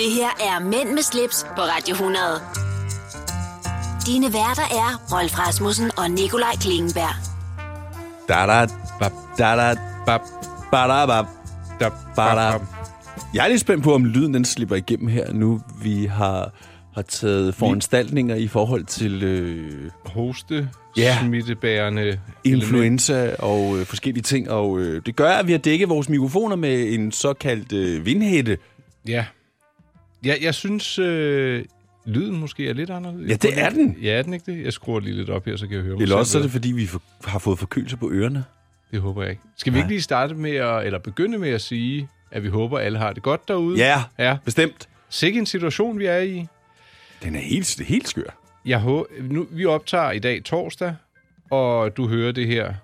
Det her er Mænd med slips på Radio 100. Dine værter er Rolf Rasmussen og Nikolaj Klingenberg. Jeg er lidt spændt på, om lyden den slipper igennem her nu. Vi har taget foranstaltninger i forhold til hoste, smittebærende influenza og forskellige ting. Og det gør, at vi har dækket vores mikrofoner med en såkaldt vindhætte. Ja. Jeg synes, lyden måske er lidt anderledes. Ja, det er den. Ja, er den ikke det? Jeg skruer lige lidt op her, så kan jeg høre mig. Eller også er det, fordi vi har fået forkølelse på ørerne. Det håber jeg ikke. Skal vi ikke lige starte med eller begynde med at sige, at vi håber, alle har det godt derude? Ja, bestemt. Sikke en situation, vi er i. Den er helt skør. Vi optager i dag torsdag, og du hører det her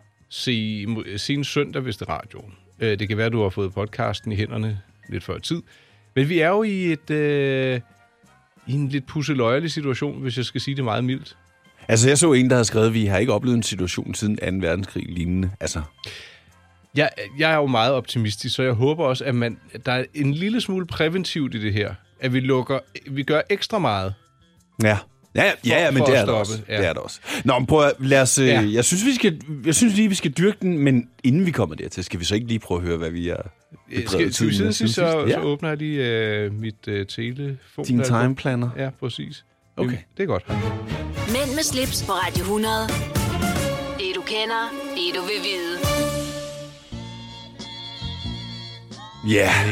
sen søndag, hvis det er radioen. Det kan være, du har fået podcasten i hænderne lidt før tid. Men vi er jo i en lidt pusseløjelig situation, hvis jeg skal sige det meget mildt. Altså, jeg så en, der har skrevet, at vi har ikke oplevet en situation siden 2. verdenskrig lignende. Altså. Jeg er jo meget optimistisk, så jeg håber også, at der er en lille smule præventivt i det her. At vi gør ekstra meget. Ja, men det er det også. Ja. Det er det også. Nå, men prøv at lad os... Jeg synes lige, vi skal dyrke den, men inden vi kommer dertil, skal vi så ikke lige prøve at høre, hvad vi er... Så åbner jeg lige mit telefon. Din timeplanner. Ja, præcis. Okay. Det er godt. Mænd med slips på Radio 100. Det du kender, det du vil vide.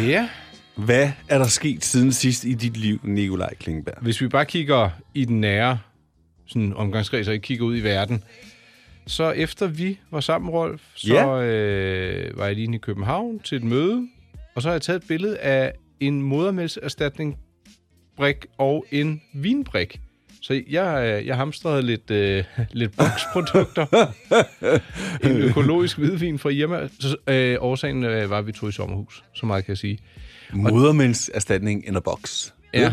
Ja. Hvad er der sket siden sidst i dit liv, Nikolaj Klingenberg? Hvis vi bare kigger i den nære omgangskreds, og ikke kigger ud i verden, så efter vi var sammen, Rolf, var jeg lige i København til et møde, og så har jeg taget et billede af en modermælkserstatningbrik og en vinbrik. Så jeg hamstrede lidt boksprodukter. En økologisk hvidvin fra Irma. Årsagen var, at vi tog i sommerhus, så meget kan jeg sige. Modermælkserstatning in a box. Ja,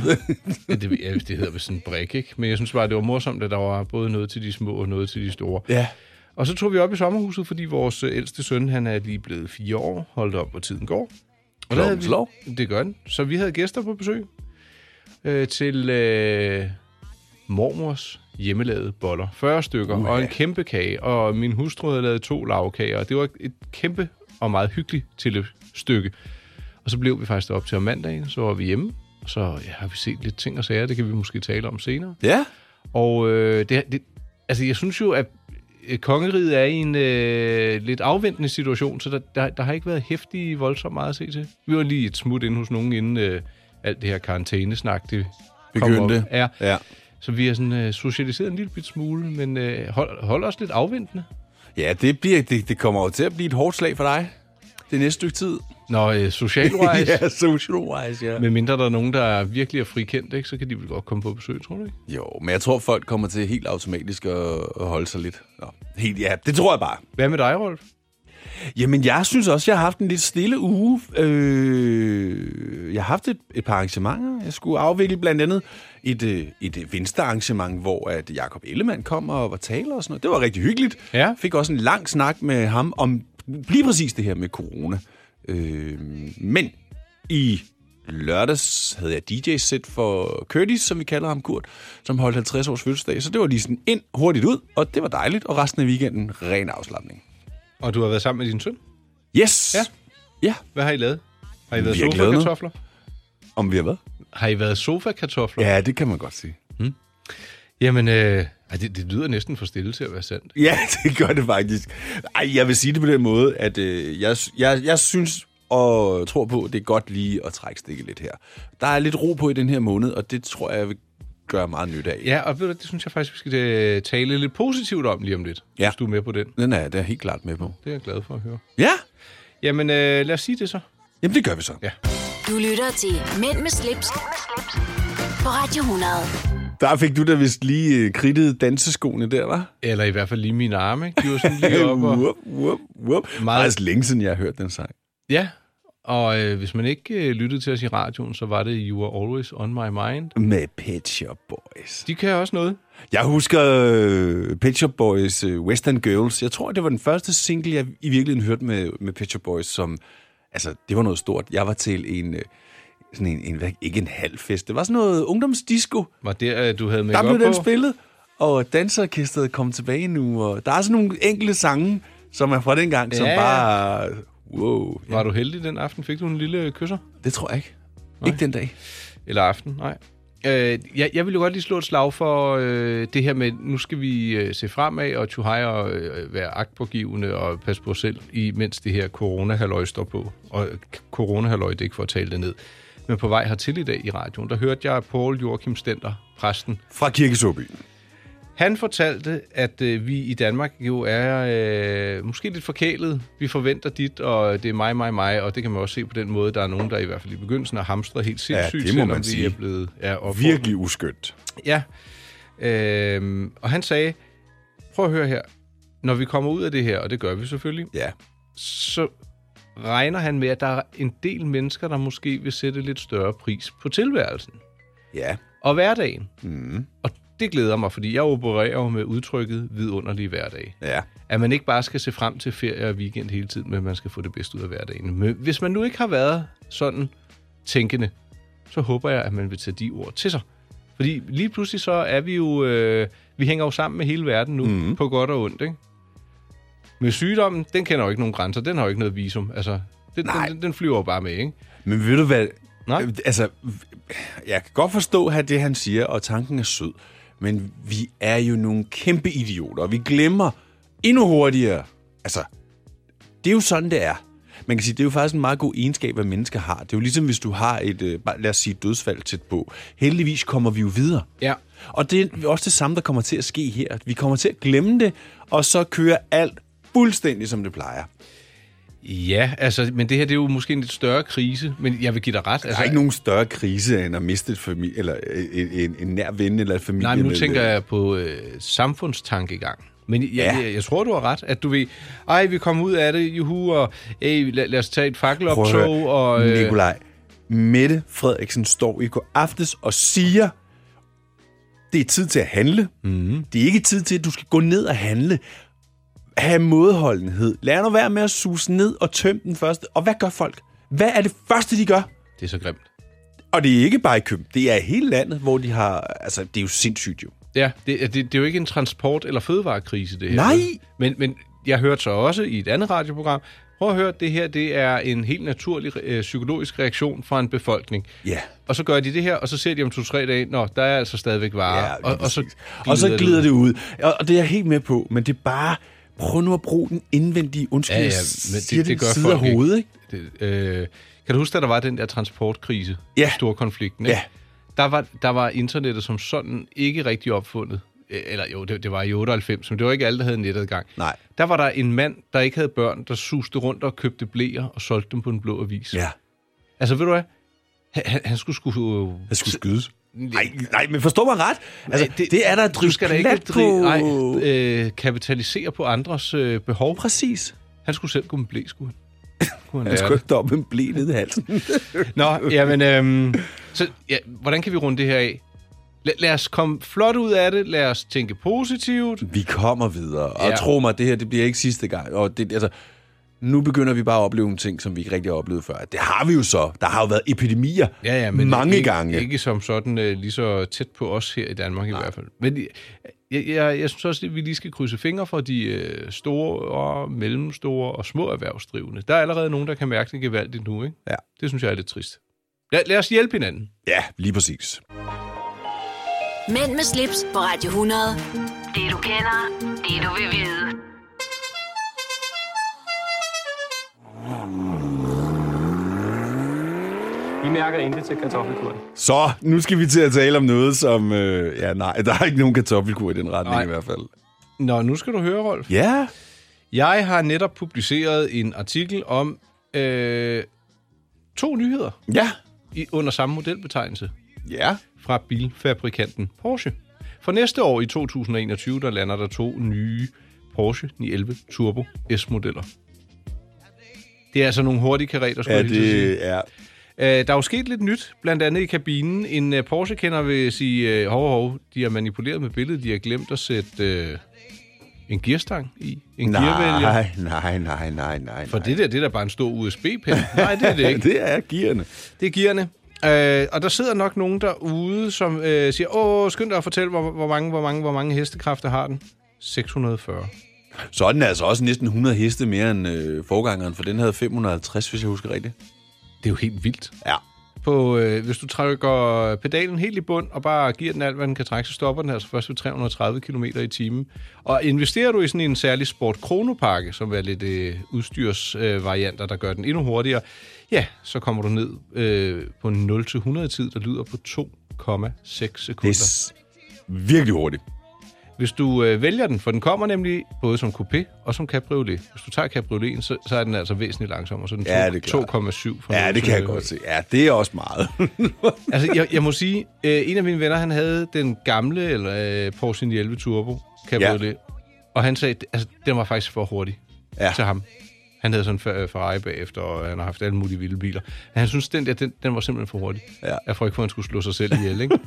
det hedder vel sådan en brik, ikke? Men jeg synes bare, det var morsomt, at der var både noget til de små og noget til de store. Ja. Og så tog vi op i sommerhuset, fordi vores ældste søn, han er lige blevet 4 år, holdt op, hvor tiden går. Og der havde vi, det gør den. Så vi havde gæster på besøg til mormors hjemmelavede boller. 40 stykker og en kæmpe kage, og min hustru havde lavet 2 lavkager, og det var et kæmpe og meget hyggeligt stykke. Og så blev vi faktisk op til om mandagen, så var vi hjemme. Så har vi set lidt ting og sager, det kan vi måske tale om senere. Ja. Og jeg synes jo, at kongeriget er i en lidt afventende situation, så der har ikke været heftig voldsomt meget at se til. Vi var lige et smut inde hos nogen, inden alt det her karantænesnak, det begyndte. Ja. Så vi har sådan socialiseret en lille bit smule, men holder os lidt afventende. Ja, det kommer jo til at blive et hårdt slag for dig det næste stykke tid. Nå, socialwise. Ja, socialwise, ja. Men mindre der er nogen, der virkelig er frikendt, ikke, så kan de vel godt komme på besøg, tror du ikke? Jo, men jeg tror, folk kommer til helt automatisk at holde sig lidt. Nå, helt, ja, det tror jeg bare. Hvad med dig, Rolf? Jamen, jeg synes også, jeg har haft en lidt stille uge. Jeg har haft et par arrangementer. Jeg skulle afvikle blandt andet et venstrearrangement, hvor at Jakob Ellemann kom og var taler og sådan noget. Det var rigtig hyggeligt. Ja. Fik også en lang snak med ham om lige præcis det her med corona. Men i lørdags havde jeg DJ-sæt for Curtis, som vi kalder ham, Kurt, som holdt 50 års fødselsdag. Så det var lige sådan ind hurtigt ud, og det var dejligt. Og resten af weekenden, ren afslapning. Og du har været sammen med din søn? Yes! Ja. Hvad har I lavet? Har I været sofa-kartofler? Om vi har været? Har I været sofa-kartofler? Ja, det kan man godt sige. Jamen, det lyder næsten for stille til at være sandt. Ja, det gør det faktisk. Ej, jeg vil sige det på den måde, at jeg synes og tror på, det er godt lige at trække stikket lidt her. Der er lidt ro på i den her måned, og det tror jeg vil gøre meget nyt af. Ja, og ved du, det synes jeg faktisk, vi skal tale lidt positivt om lige om lidt, hvis du er med på den. Den er jeg helt klart med på. Det er jeg glad for at høre. Ja! Jamen, lad os sige det så. Jamen, det gør vi så. Ja. Du lytter til Mænd med slips på Radio 100. Der fik du da vist lige kridtet danseskoene der, hva'? Eller i hvert fald lige mine arme, ikke? De var sådan lige oppe og... Wup. Meget længe siden, jeg har hørt den sang. Ja, og hvis man ikke lyttede til os i radioen, så var det You Are Always On My Mind. Med Pet Shop Boys. De kan også noget. Jeg husker Pet Shop Boys, Western Girls. Jeg tror, det var den første single, jeg i virkeligheden hørte med Pet Shop Boys, som... Altså, det var noget stort. Jeg var til en... sådan en ikke en halvfest. Det var sådan noget ungdomsdisco. Var det, du havde make-up på? Der blev den spillet, og danserorkestret kom tilbage nu, og der er sådan nogle enkelte sange, som er fra dengang, som bare... Wow. Var du heldig den aften? Fik du en lille kysser? Det tror jeg ikke. Nej. Ikke den dag. Eller aften, nej. Jeg vil jo godt lige slå et slag for det her med, nu skal vi se fremad og tjuhej og være agtpågivende og passe på os selv, imens det her corona-halløj står på. Og corona-halløj, det er ikke for at tale det ned. Men på vej hertil i dag i radioen, der hørte jeg Poul Paul Joachim Stenter, præsten. Fra Kirke Såby. Han fortalte, at vi i Danmark jo er måske lidt forkælet. Vi forventer dit, og det er mig, og det kan man også se på den måde. Der er nogen, der i hvert fald i begyndelsen har hamstret helt sindssygt, det må man sige. Er blevet virkelig uskyndt. Ja, og han sagde, prøv at høre her, når vi kommer ud af det her, og det gør vi selvfølgelig, ja. Så regner han med, at der er en del mennesker, der måske vil sætte lidt større pris på tilværelsen. Ja. Og hverdagen. Mm. Og det glæder mig, fordi jeg opererer med udtrykket vidunderlige hverdag. Ja. At man ikke bare skal se frem til ferie og weekend hele tiden, men man skal få det bedste ud af hverdagen. Men hvis man nu ikke har været sådan tænkende, så håber jeg, at man vil tage de ord til sig. Fordi lige pludselig så er vi jo... vi hænger jo sammen med hele verden nu, på godt og ondt, ikke? Men sygdommen, den kender jo ikke nogen grænser. Den har jo ikke noget visum. Altså, den flyver bare med, ikke? Men ved du hvad... Nej? Altså, jeg kan godt forstå, at det han siger, og tanken er sød. Men vi er jo nogle kæmpe idioter, og vi glemmer endnu hurtigere. Altså, det er jo sådan, det er. Man kan sige, det er jo faktisk en meget god egenskab, hvad mennesker har. Det er jo ligesom, hvis du har et, lad os sige, dødsfald tæt på. Heldigvis kommer vi jo videre. Ja. Og det er også det samme, der kommer til at ske her. Vi kommer til at glemme det, og så kører alt fuldstændig, som det plejer. Ja, altså, men det her, det er jo måske en lidt større krise, men jeg vil give dig ret. Der er ikke nogen større krise, end at miste et familie, eller en nær ven, eller et familie. Nej, men nu tænker jeg på samfundstankegang. Men jeg tror, du har ret, at du ved, vi kommer ud af det, juhu, og lad os tage et fakkeloptog, og... Nikolaj, Mette Frederiksen står i går aftes og siger, det er tid til at handle. Mm. Det er ikke tid til, at du skal gå ned og handle. Have modholdenhed. Lad nu være med at suse ned og tømme den første. Og hvad gør folk? Hvad er det første, de gør? Det er så grimt. Og det er ikke bare i København. Det er hele landet, hvor de har... Altså, det er jo sindssygt jo. Ja, det er jo ikke en transport- eller fødevarekrise, det her. Nej! Men jeg hørte så også i et andet radioprogram... Prøv at høre, det her, det er en helt naturlig psykologisk reaktion fra en befolkning. Ja. Yeah. Og så gør de det her, og så ser de om 2-3 dage, nå, der er altså stadigvæk varer. Ja, og så glider det ud. Og det er jeg helt med på, men det er bare... Prøv nu at bruge den indvendige, side af hovedet, ikke? Kan du huske, at der var den der transportkrise? Ja. Storkonflikten, ikke? Ja. Der var internettet som sådan ikke rigtig opfundet. Eller jo, det var i 98, men det var ikke alle, der havde netadgang. Nej. Der var der en mand, der ikke havde børn, der suste rundt og købte bleer og solgte dem på en blå avis. Ja. Altså, ved du hvad? Han skulle skydes. Nej, men forstår mig ret. Altså, det er der at drive plat på... kapitalisere på andres behov. Præcis. Han skulle selv gå med blæ, skulle han. Han skulle ikke op med blæ ned i halsen. Nå, jamen... hvordan kan vi runde det her af? Lad os komme flot ud af det. Lad os tænke positivt. Vi kommer videre. Og tro mig, det her det bliver ikke sidste gang. Og det, altså... Nu begynder vi bare at opleve nogle ting, som vi ikke rigtig har oplevet før. Det har vi jo så. Der har jo været epidemier men mange gange. Ikke som sådan lige så tæt på os her i Danmark i hvert fald. Men jeg synes også, at vi lige skal krydse fingre for de store, og mellemstore og små erhvervsdrivende. Der er allerede nogen, der kan mærke det gevaldigt nu, ikke? Ja. Det synes jeg er lidt trist. Lad os hjælpe hinanden. Ja, lige præcis. Mænd med slips på Radio 100. Det du kender, det du vil vide. Vi mærker intet til kartoffelkuren. Så, nu skal vi til at tale om noget, som... der er ikke nogen kartoffelkur i den retning i hvert fald. Nå, nu skal du høre, Rolf. Ja. Jeg har netop publiceret en artikel om 2 nyheder. Ja. Under samme modelbetegnelse. Ja. Fra bilfabrikanten Porsche. For næste år i 2021, der lander der 2 nye Porsche 911 Turbo S-modeller. Det er altså nogle hurtige karetter, skulle jeg lige sige. Ja. Der er jo sket lidt nyt, blandt andet i kabinen. En Porsche-kender vil sige, de har manipuleret med billedet, de har glemt at sætte en gearstang i. Gearvælger. Nej. For det der er bare en stor USB-pind. Nej, det er det ikke. Det er gearne. Og der sidder nok nogen derude, som siger, skynd dig at fortælle, hvor mange hestekræfter har den. 640. Så er den altså også næsten 100 heste mere end forgangeren, for den havde 550, hvis jeg husker rigtigt. Det er jo helt vildt. Ja. På, hvis du trækker pedalen helt i bund og bare giver den alt, hvad den kan trække, så stopper den altså først ved 330 km i timen. Og investerer du i sådan en særlig Sport Kronopakke, som er lidt udstyrsvarianter, der gør den endnu hurtigere, ja, så kommer du ned på 0-100-tid, der lyder på 2,6 sekunder. Det er virkelig hurtigt. Hvis du vælger den, for den kommer nemlig både som coupé og som cabriolet. Hvis du tager cabrioleten, så er den altså væsentligt langsommere. Så den 2,7. Ja, det kan jeg godt se. Ja, det er også meget. Altså, jeg må sige, en af mine venner, han havde den gamle Porsche 911 Turbo cabriolet, ja. Og han sagde, altså, den var faktisk for hurtig til ham. Han havde sådan en Ferrari bagefter, og han har haft alle mulige vilde biler. Han synes, den var simpelthen for hurtig. Ja. Jeg får ikke, for han skulle slå sig selv ihjel, ikke?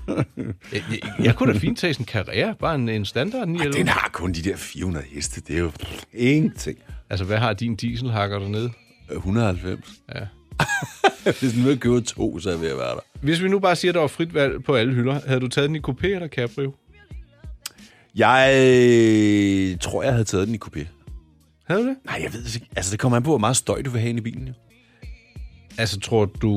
Jeg kunne da fint tage sådan en Carrera, bare en standard. Den har kun de der 400 heste, det er jo ingenting. Altså, hvad har din dieselhakker dernede? 190. Ja. Hvis den ville købe 2, så er jeg ved at være der. Hvis vi nu bare siger, at der var frit valg på alle hylder, havde du taget den i coupé eller cabrio? Jeg tror, jeg havde taget den i coupé. Havde du det? Nej, jeg ved det ikke. Altså, det kommer an på, hvor meget støj du vil have inde i bilen, jo. Altså, tror du,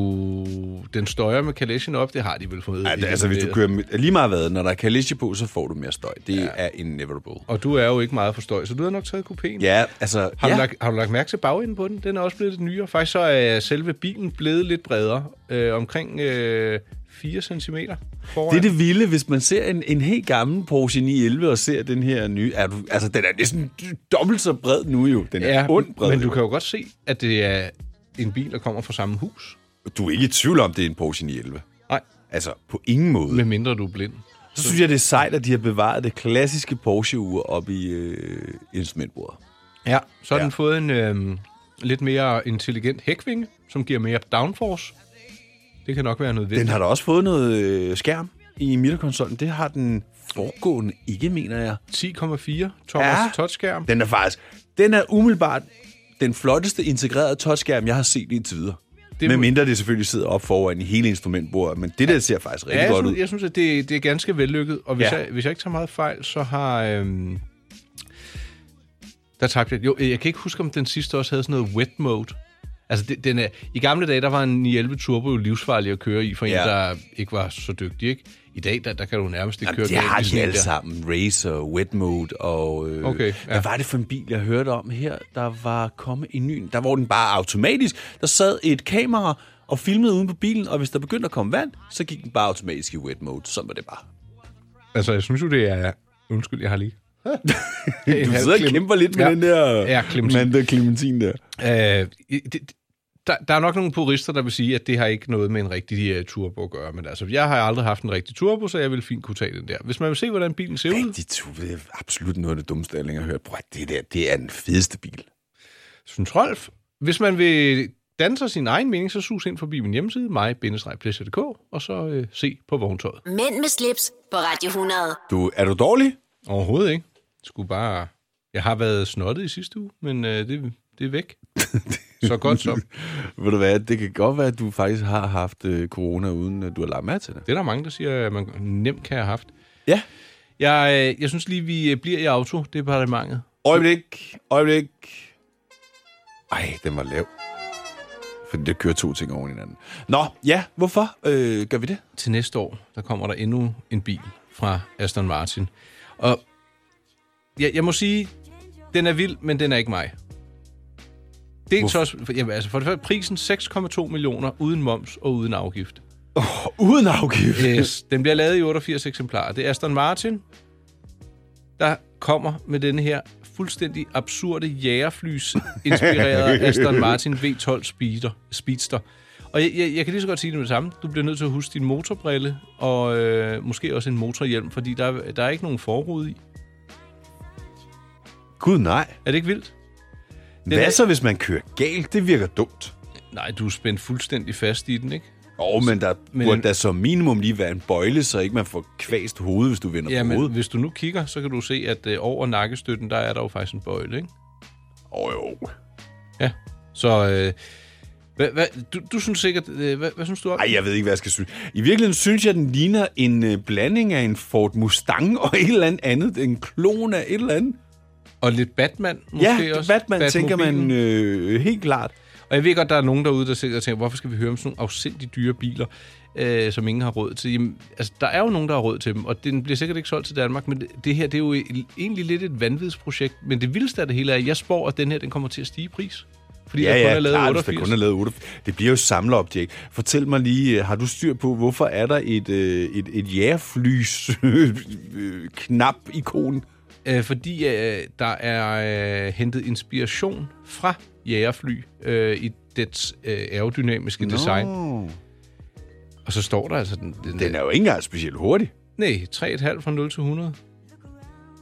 den støjer med kalechen op? Det har de vel fået. Altså, hvis du kører lige meget hvad, når der er kaleche på, så får du mere støj. Det er inevitable. Og du er jo ikke meget for støj, så du har nok taget kupéen. Ja, altså... Har du lagt mærke til bagenden på den? Den er også blevet lidt nyere. Faktisk så er selve bilen blevet lidt bredere. Omkring 4 centimeter foran. Det er det vilde, hvis man ser en helt gammel Porsche 911 og ser den her nye. Altså, den er næsten dobbelt så bred nu, jo. Den er ond bred. Men du kan jo godt se, at det er en bil, der kommer fra samme hus. Du er ikke i tvivl om, det er en Porsche 911. Nej. Altså, på ingen måde. Med mindre du er blind. Så synes jeg, det er sejt, at de har bevaret det klassiske Porsche-ur op i instrumentbordet. Ja, så har den fået en lidt mere intelligent hækvinge, som giver mere downforce. Det kan nok være noget vigtigt. Den har da også fået noget skærm i midterkonsollen. Det har den foregående ikke, mener jeg. 10,4 tommers touchskærm. Den er faktisk... Den er umiddelbart den flotteste integrerede touchskærm, jeg har set indtil videre. Med mindre det selvfølgelig sidder op foran i hele instrumentbordet, men det der ser faktisk rigtig godt ud. Jeg synes, at det er ganske vellykket, og hvis jeg ikke tager meget fejl, så har... Der tabte jeg... Jo, jeg kan ikke huske, om den sidste også havde sådan noget wet mode. Altså, den er, i gamle dage, der var en 911 Turbo jo livsfarlig at køre i, for en, der ikke var så dygtig, ikke? I dag, der kan du nærmest ikke køre... Jamen, det har de alle sammen. Racer, wet mode og... Hvad var det for en bil, jeg hørte om her? Der var kommet en ny... Der var den bare automatisk. Der sad et kamera og filmede uden på bilen, og hvis der begyndte at komme vand, så gik den bare automatisk i wet mode. Sådan var det bare. Altså, jeg synes jo, det er... Undskyld, jeg har lige... Du sidder og kæmper lidt med den der... Ja, Clementine der. Der er nok nogle purister, der vil sige, at det har ikke noget med en rigtig turbo at gøre. Men altså, jeg har aldrig haft en rigtig turbo, så jeg vil fint kunne tage den der. Hvis man vil se, hvordan bilen ser ud... Rigtig turbo, det er absolut noget af det dummeste, jeg længere har hørt. Bror, det der, det er den fedeste bil. Synes Rolf, hvis man vil danne sig sin egen mening, så sus ind forbi min hjemmeside, my-pleasure.dk, og så se på vogntøjet. Mænd med slips på Radio 100. Er du dårlig? Overhovedet ikke. Jeg har været snottet i sidste uge, men det er væk. Så godt som. Ved du hvad, det kan godt være, at du faktisk har haft corona, uden at du har lagt mærke til det. Det er der mange, der siger, at man nemt kan have haft. Ja. Jeg synes lige, vi bliver i auto. Det er bare det mange. Øjeblik. Ej, den var lav. Fordi der kører 2 ting oven i hinanden. Nå, ja, hvorfor gør vi det? Til næste år, der kommer der endnu en bil fra Aston Martin. Og jeg må sige, den er vild, men den er ikke mig. Dels også, for det første, prisen 6,2 millioner uden moms og uden afgift. Uden afgift? Yes, den bliver lavet i 88 eksemplarer. Det er Aston Martin, der kommer med den her fuldstændig absurde jægerflys-inspirerede Aston Martin V12 Speedster. Og jeg kan lige så godt sige det med det samme. Du bliver nødt til at huske din motorbrille, og måske også en motorhjelm, fordi der er ikke nogen forrude i. Gud nej. Er det ikke vildt? Hvad så, hvis man kører galt? Det virker dumt. Nej, du er spændt fuldstændig fast i den, ikke? Men der burde da som minimum lige være en bøjle, så ikke man får kvæst hovedet, hvis du vender på hovedet. Men hvis du nu kigger, så kan du se, at over nakkestøtten, der er der jo faktisk en bøjle, ikke? Jo. Ja, så... Du synes sikkert... Hvad synes du om? Ej, jeg ved ikke, hvad jeg skal synes. I virkeligheden synes jeg, den ligner en blanding af en Ford Mustang og et eller andet. En klon af et eller andet. Og lidt Batman måske også. Ja, Batman tænker man helt klart. Og jeg ved godt, der er nogen derude, der sikkert tænker, hvorfor skal vi høre om sådan nogle afsindigt dyre biler, som ingen har råd til? Jamen, altså, der er jo nogen, der har råd til dem, og den bliver sikkert ikke solgt til Danmark, men det her, det er jo egentlig lidt et vanvidsprojekt, men det vildeste af det hele er, at jeg spår, at den her, den kommer til at stige i pris. Fordi kun er lavet 88. Det bliver jo samleobjekt. Fortæl mig lige, har du styr på, hvorfor er der et jægerflys knap-ikon? Fordi der er hentet inspiration fra jægerfly i dets aerodynamiske design. Og så står der altså... Den er jo ikke engang specielt hurtig. Nej, 3,5 fra 0 til 100.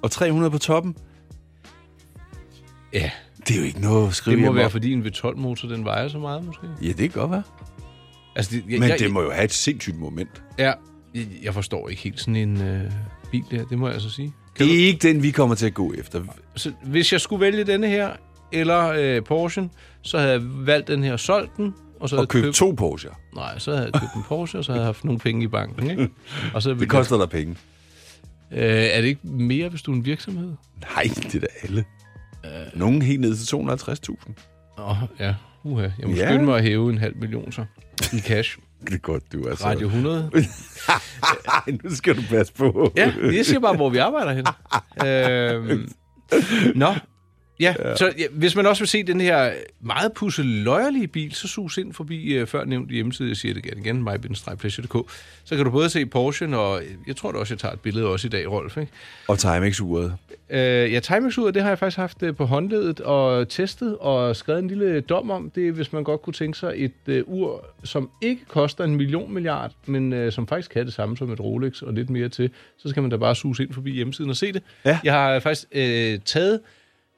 Og 300 på toppen? Ja. Det er jo ikke noget at skrive. Det må være, fordi en V12-motor, den vejer så meget, måske. Ja, det kan godt være. Altså, det må jo have et sindssygt moment. Ja, jeg forstår ikke helt sådan en bil der, det må jeg altså sige. Det er ikke den, vi kommer til at gå efter. Så, hvis jeg skulle vælge denne her, eller Porsche, så havde jeg valgt den her og solgt den. Og så havde købt to Porsche. Nej, så havde jeg købt en Porsche, og så havde jeg haft nogle penge i banken. Ikke? Og så det koster dig penge. Er det ikke mere, hvis du er en virksomhed? Nej, det er da alle. Nogen helt ned til 250.000. Ja, uha. Jeg må skynde mig at hæve 500.000 så i cash. Det er godt, du er så. Radio 100. Nej, nu skal du passe på. Ja, jeg siger bare, hvor vi arbejder hen. Så hvis man også vil se den her meget pusseløjerlige bil, så sus ind forbi før nævnt hjemmeside, jeg siger det igen, my-pleasure.dk. Så kan du både se Porsche, og jeg tror da også, jeg tager et billede også i dag, Rolf, ikke? Og Timex-uret. Timex-uret, det har jeg faktisk haft på håndledet og testet og skrevet en lille dom om. Det er, hvis man godt kunne tænke sig et ur, som ikke koster 1 million milliard, men som faktisk kan det samme som et Rolex og lidt mere til, så skal man da bare sus ind forbi hjemmesiden og se det. Ja. Jeg har faktisk taget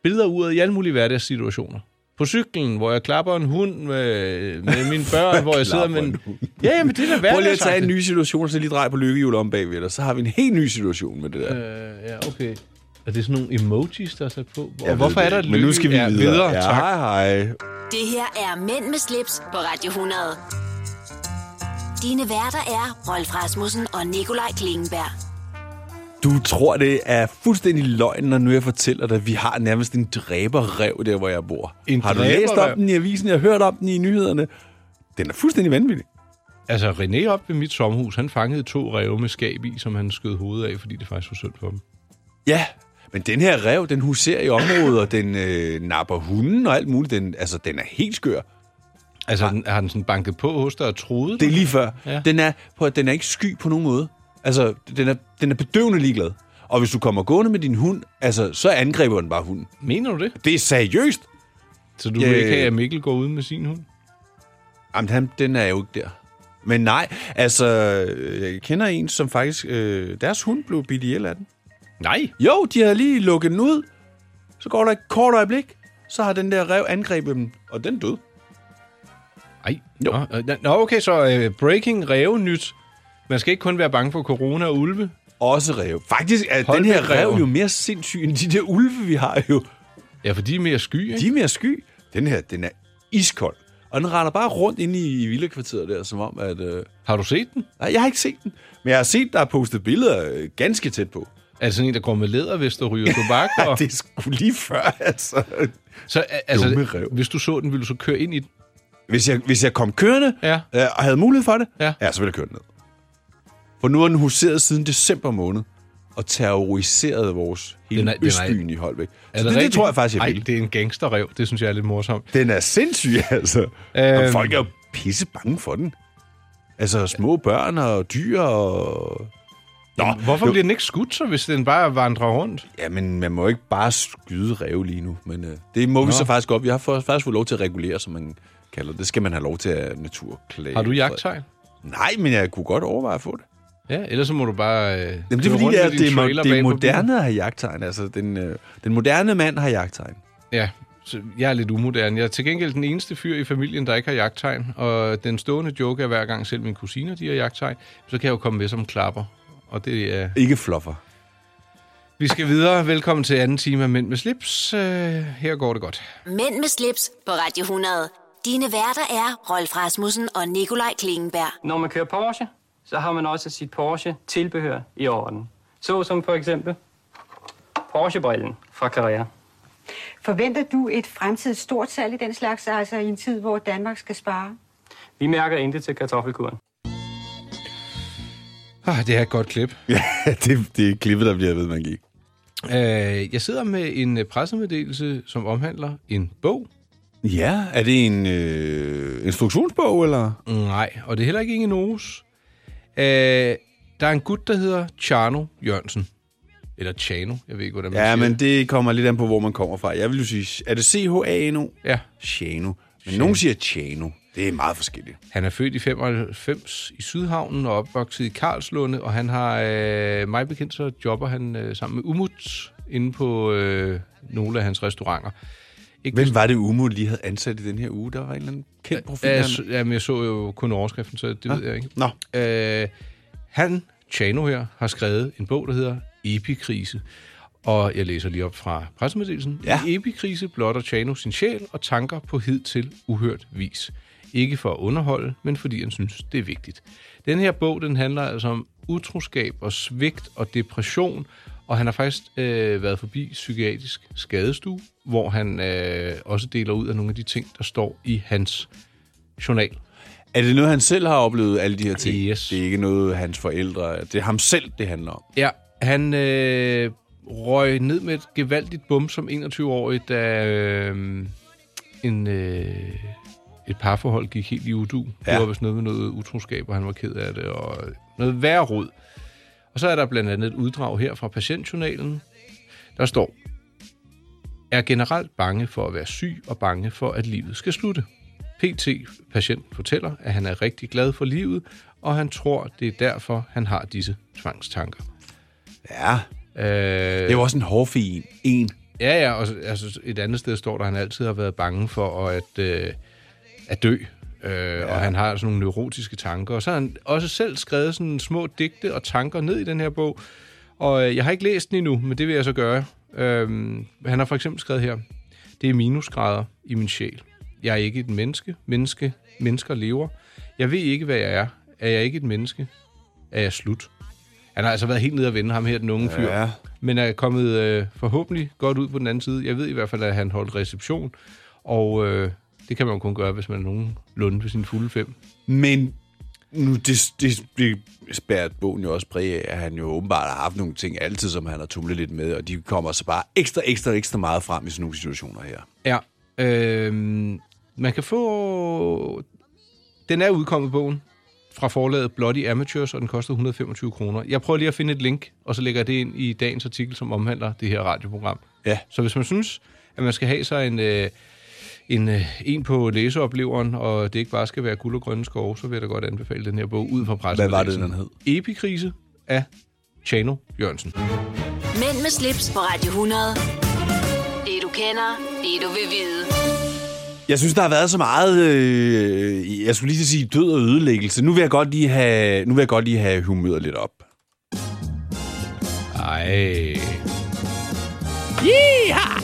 billeder uret i alle mulige hverdagssituationer. På cyklen, hvor jeg klapper en hund med mine børn, hvor jeg sidder med en... Ja, men det er da hverdags. Prøv lige at tage en ny situation, så lige drej på lykkehjul om bagved dig. Så har vi en helt ny situation med det der. Okay. Er det sådan nogle emojis, der er sat på? Og hvorfor er der lykke? Men nu skal vi videre. Ja, hej. Det her er Mænd med slips på Radio 100. Dine værter er Rolf Rasmussen og Nikolaj Klingenberg. Du tror, det er fuldstændig løgn, når nu jeg fortæller dig, at vi har nærmest en dræberrev der, hvor jeg bor. Har du læst om den i avisen? Jeg har hørt om den i nyhederne. Den er fuldstændig vanvittig. Altså, René op ved mit sommerhus, han fangede 2 ræve med skab i, som han skød hovedet af, fordi det faktisk var synd for dem. Ja, men den her rev, den huserer i området, og den napper hunden og alt muligt. Den er helt skør. Altså, har den sådan banket på hos dig og troet? Det er lige før. Ja. Den er ikke sky på nogen måde. Altså, den er bedøvende ligeglad. Og hvis du kommer gående med din hund, altså, så angriber den bare hunden. Mener du det? Det er seriøst. Så du vil ikke have, at Mikkel går ud med sin hund? Jamen, den er jo ikke der. Men nej, altså, jeg kender en, som faktisk, deres hund blev bidt ihjel af den. Nej. Jo, de havde lige lukket den ud. Så går der et kort øjeblik, så har den der ræv angrebet dem, og den døde. Nej. Nå, okay, så breaking ræve nyt. Man skal ikke kun være bange for corona og ulve. Også ræv. Faktisk er den her ræv jo mere sindssyg end de der ulve, vi har jo. Ja, for de er mere sky, ikke? De er mere sky. Den her, den er iskold. Og den render bare rundt inde i villakvarteret der, som om at... Har du set den? Nej, jeg har ikke set den. Men jeg har set, der er postet billeder ganske tæt på. Altså sådan en, der går med lædervest og ryger tobak? Og... det skulle lige før, altså. Så altså, hvis du så den, ville du så køre ind i den? Hvis jeg kom kørende og havde mulighed for det, så ville jeg køre den ned. For nu er den huseret siden december måned og terroriseret vores hele Østbyen i Holbæk. Så det tror jeg faktisk, jeg vil. Ej, det er en gangsterrev. Det synes jeg er lidt morsomt. Den er sindssyg, altså. Og folk er jo pisse bange for den. Altså små børn og dyr og... Nå, hvorfor bliver den ikke skudt så, hvis den bare vandrer rundt? Jamen, man må ikke bare skyde ræve lige nu. Men det må vi så faktisk godt. Vi har faktisk fået lov til at regulere, som man kalder det. Det skal man have lov til at naturklage. Har du jagttegn? Nej, men jeg kunne godt overveje at få det. Ja, ellers så må du bare jamen, det er fordi, det er moderne at have jagttegn. Altså, den moderne mand har jagttegn. Ja, så jeg er lidt umoderne. Jeg er til gengæld den eneste fyr i familien, der ikke har jagttegn. Og den stående joke er hver gang selv mine kusiner, de har jagttegn. Så kan jeg jo komme med som klapper. Og det er... Ikke fluffer. Vi skal videre. Velkommen til anden time af Mænd med slips. Her går det godt. Mænd med slips på Radio 100. Dine værter er Rolf Rasmussen og Nikolaj Klingenberg. Når man kører Porsche, så har man også sit Porsche-tilbehør i orden. Så som for eksempel Porsche-brillen fra Carrera. Forventer du et fremtidigt stort salg i den slags, altså i en tid, hvor Danmark skal spare? Vi mærker intet til kartoffelkuren. Det er et godt klip. Ja, det er klippet, der bliver ved magi. Jeg sidder med en pressemeddelelse, som omhandler en bog. Ja, er det en instruktionsbog, eller? Nej, og det er heller ikke en notes. Der er en gut, der hedder Chano Jørgensen. Eller Chano, jeg ved ikke, hvordan man siger. Ja, men det kommer lidt an på, hvor man kommer fra. Jeg vil jo sige, er det C-H-A-N-O? Ja. Chano. Men nogen siger Chano. Det er meget forskelligt. Han er født i 95 i Sydhavnen og opvokset i Karlslunde, og han har, mig bekendt, så jobber han sammen med Umut inde på nogle af hans restauranter. Hvem var det, Umut lige havde ansat i den her uge? Der var en eller anden kendt profil. Jamen, jeg så jo kun overskriften, så det ved jeg ikke. Nå. Han, Chano her, har skrevet en bog, der hedder Epikrise. Og jeg læser lige op fra pressemeddelelsen. Ja. I Epikrise blotter Chano sin sjæl og tanker på hidtil uhørt vis. Ikke for at underholde, men fordi han synes, det er vigtigt. Den her bog, den handler altså om utroskab og svigt og depression, og han har faktisk været forbi psykiatrisk skadestue, hvor han også deler ud af nogle af de ting, der står i hans journal. Er det noget, han selv har oplevet, alle de her ting? Yes. Det er ikke noget, hans forældre... Det er ham selv, det handler om. Ja, han røg ned med et gevaldigt bum som 21-årig, da et parforhold gik helt i udu. Ja. Det var vist noget med noget utroskab, og han var ked af det, og noget værre rod. Og så er der blandt andet et uddrag her fra patientjournalen. Der står, er generelt bange for at være syg og bange for, at livet skal slutte. PT-patienten fortæller, at han er rigtig glad for livet, og han tror, det er derfor, han har disse tvangstanker. Ja, det var også en hårfin en. Ja, og altså, et andet sted står der, at han altid har været bange for at dø. Og han har sådan nogle neurotiske tanker. Og så har han også selv skrevet sådan små digte og tanker ned i den her bog. Og jeg har ikke læst den endnu, men det vil jeg så gøre. Han har for eksempel skrevet her, det er minusgrader i min sjæl. Jeg er ikke et menneske. Mennesker lever. Jeg ved ikke, hvad jeg er. Er jeg ikke et menneske? Er jeg slut? Han har altså været helt nede at vende ham her, den unge fyr. Ja. Men er kommet forhåbentlig godt ud på den anden side. Jeg ved i hvert fald, at han holdt reception. Og... det kan man jo kun gøre, hvis man er nogenlunde ved sin fulde fem. Men nu det spærret bogen jo også præg af, at han jo åbenbart har haft nogle ting altid, som han har tumlet lidt med, og de kommer så bare ekstra meget frem i sådan nogle situationer her. Ja. Man kan få... Den er udkommet, bogen, fra forlaget Bloody Amateurs, og den koster 125 kr. Jeg prøver lige at finde et link, og så lægger jeg det ind i dagens artikel, som omhandler det her radioprogram. Ja. Så hvis man synes, at man skal have sig en på læseopleveren, og det ikke bare skal være guld og grønne skove, så vil jeg da godt anbefale den her bog ud fra pressen. Hvad var det, den hed? Epikrise af Chano Jørgensen. Mænd med slips på Radio 100. Det du kender, det du vil vide. Jeg synes, der har været så meget, jeg skulle lige sige død og ødelæggelse. Nu vil jeg godt lige have humøret lidt op. Ej. Yeeha!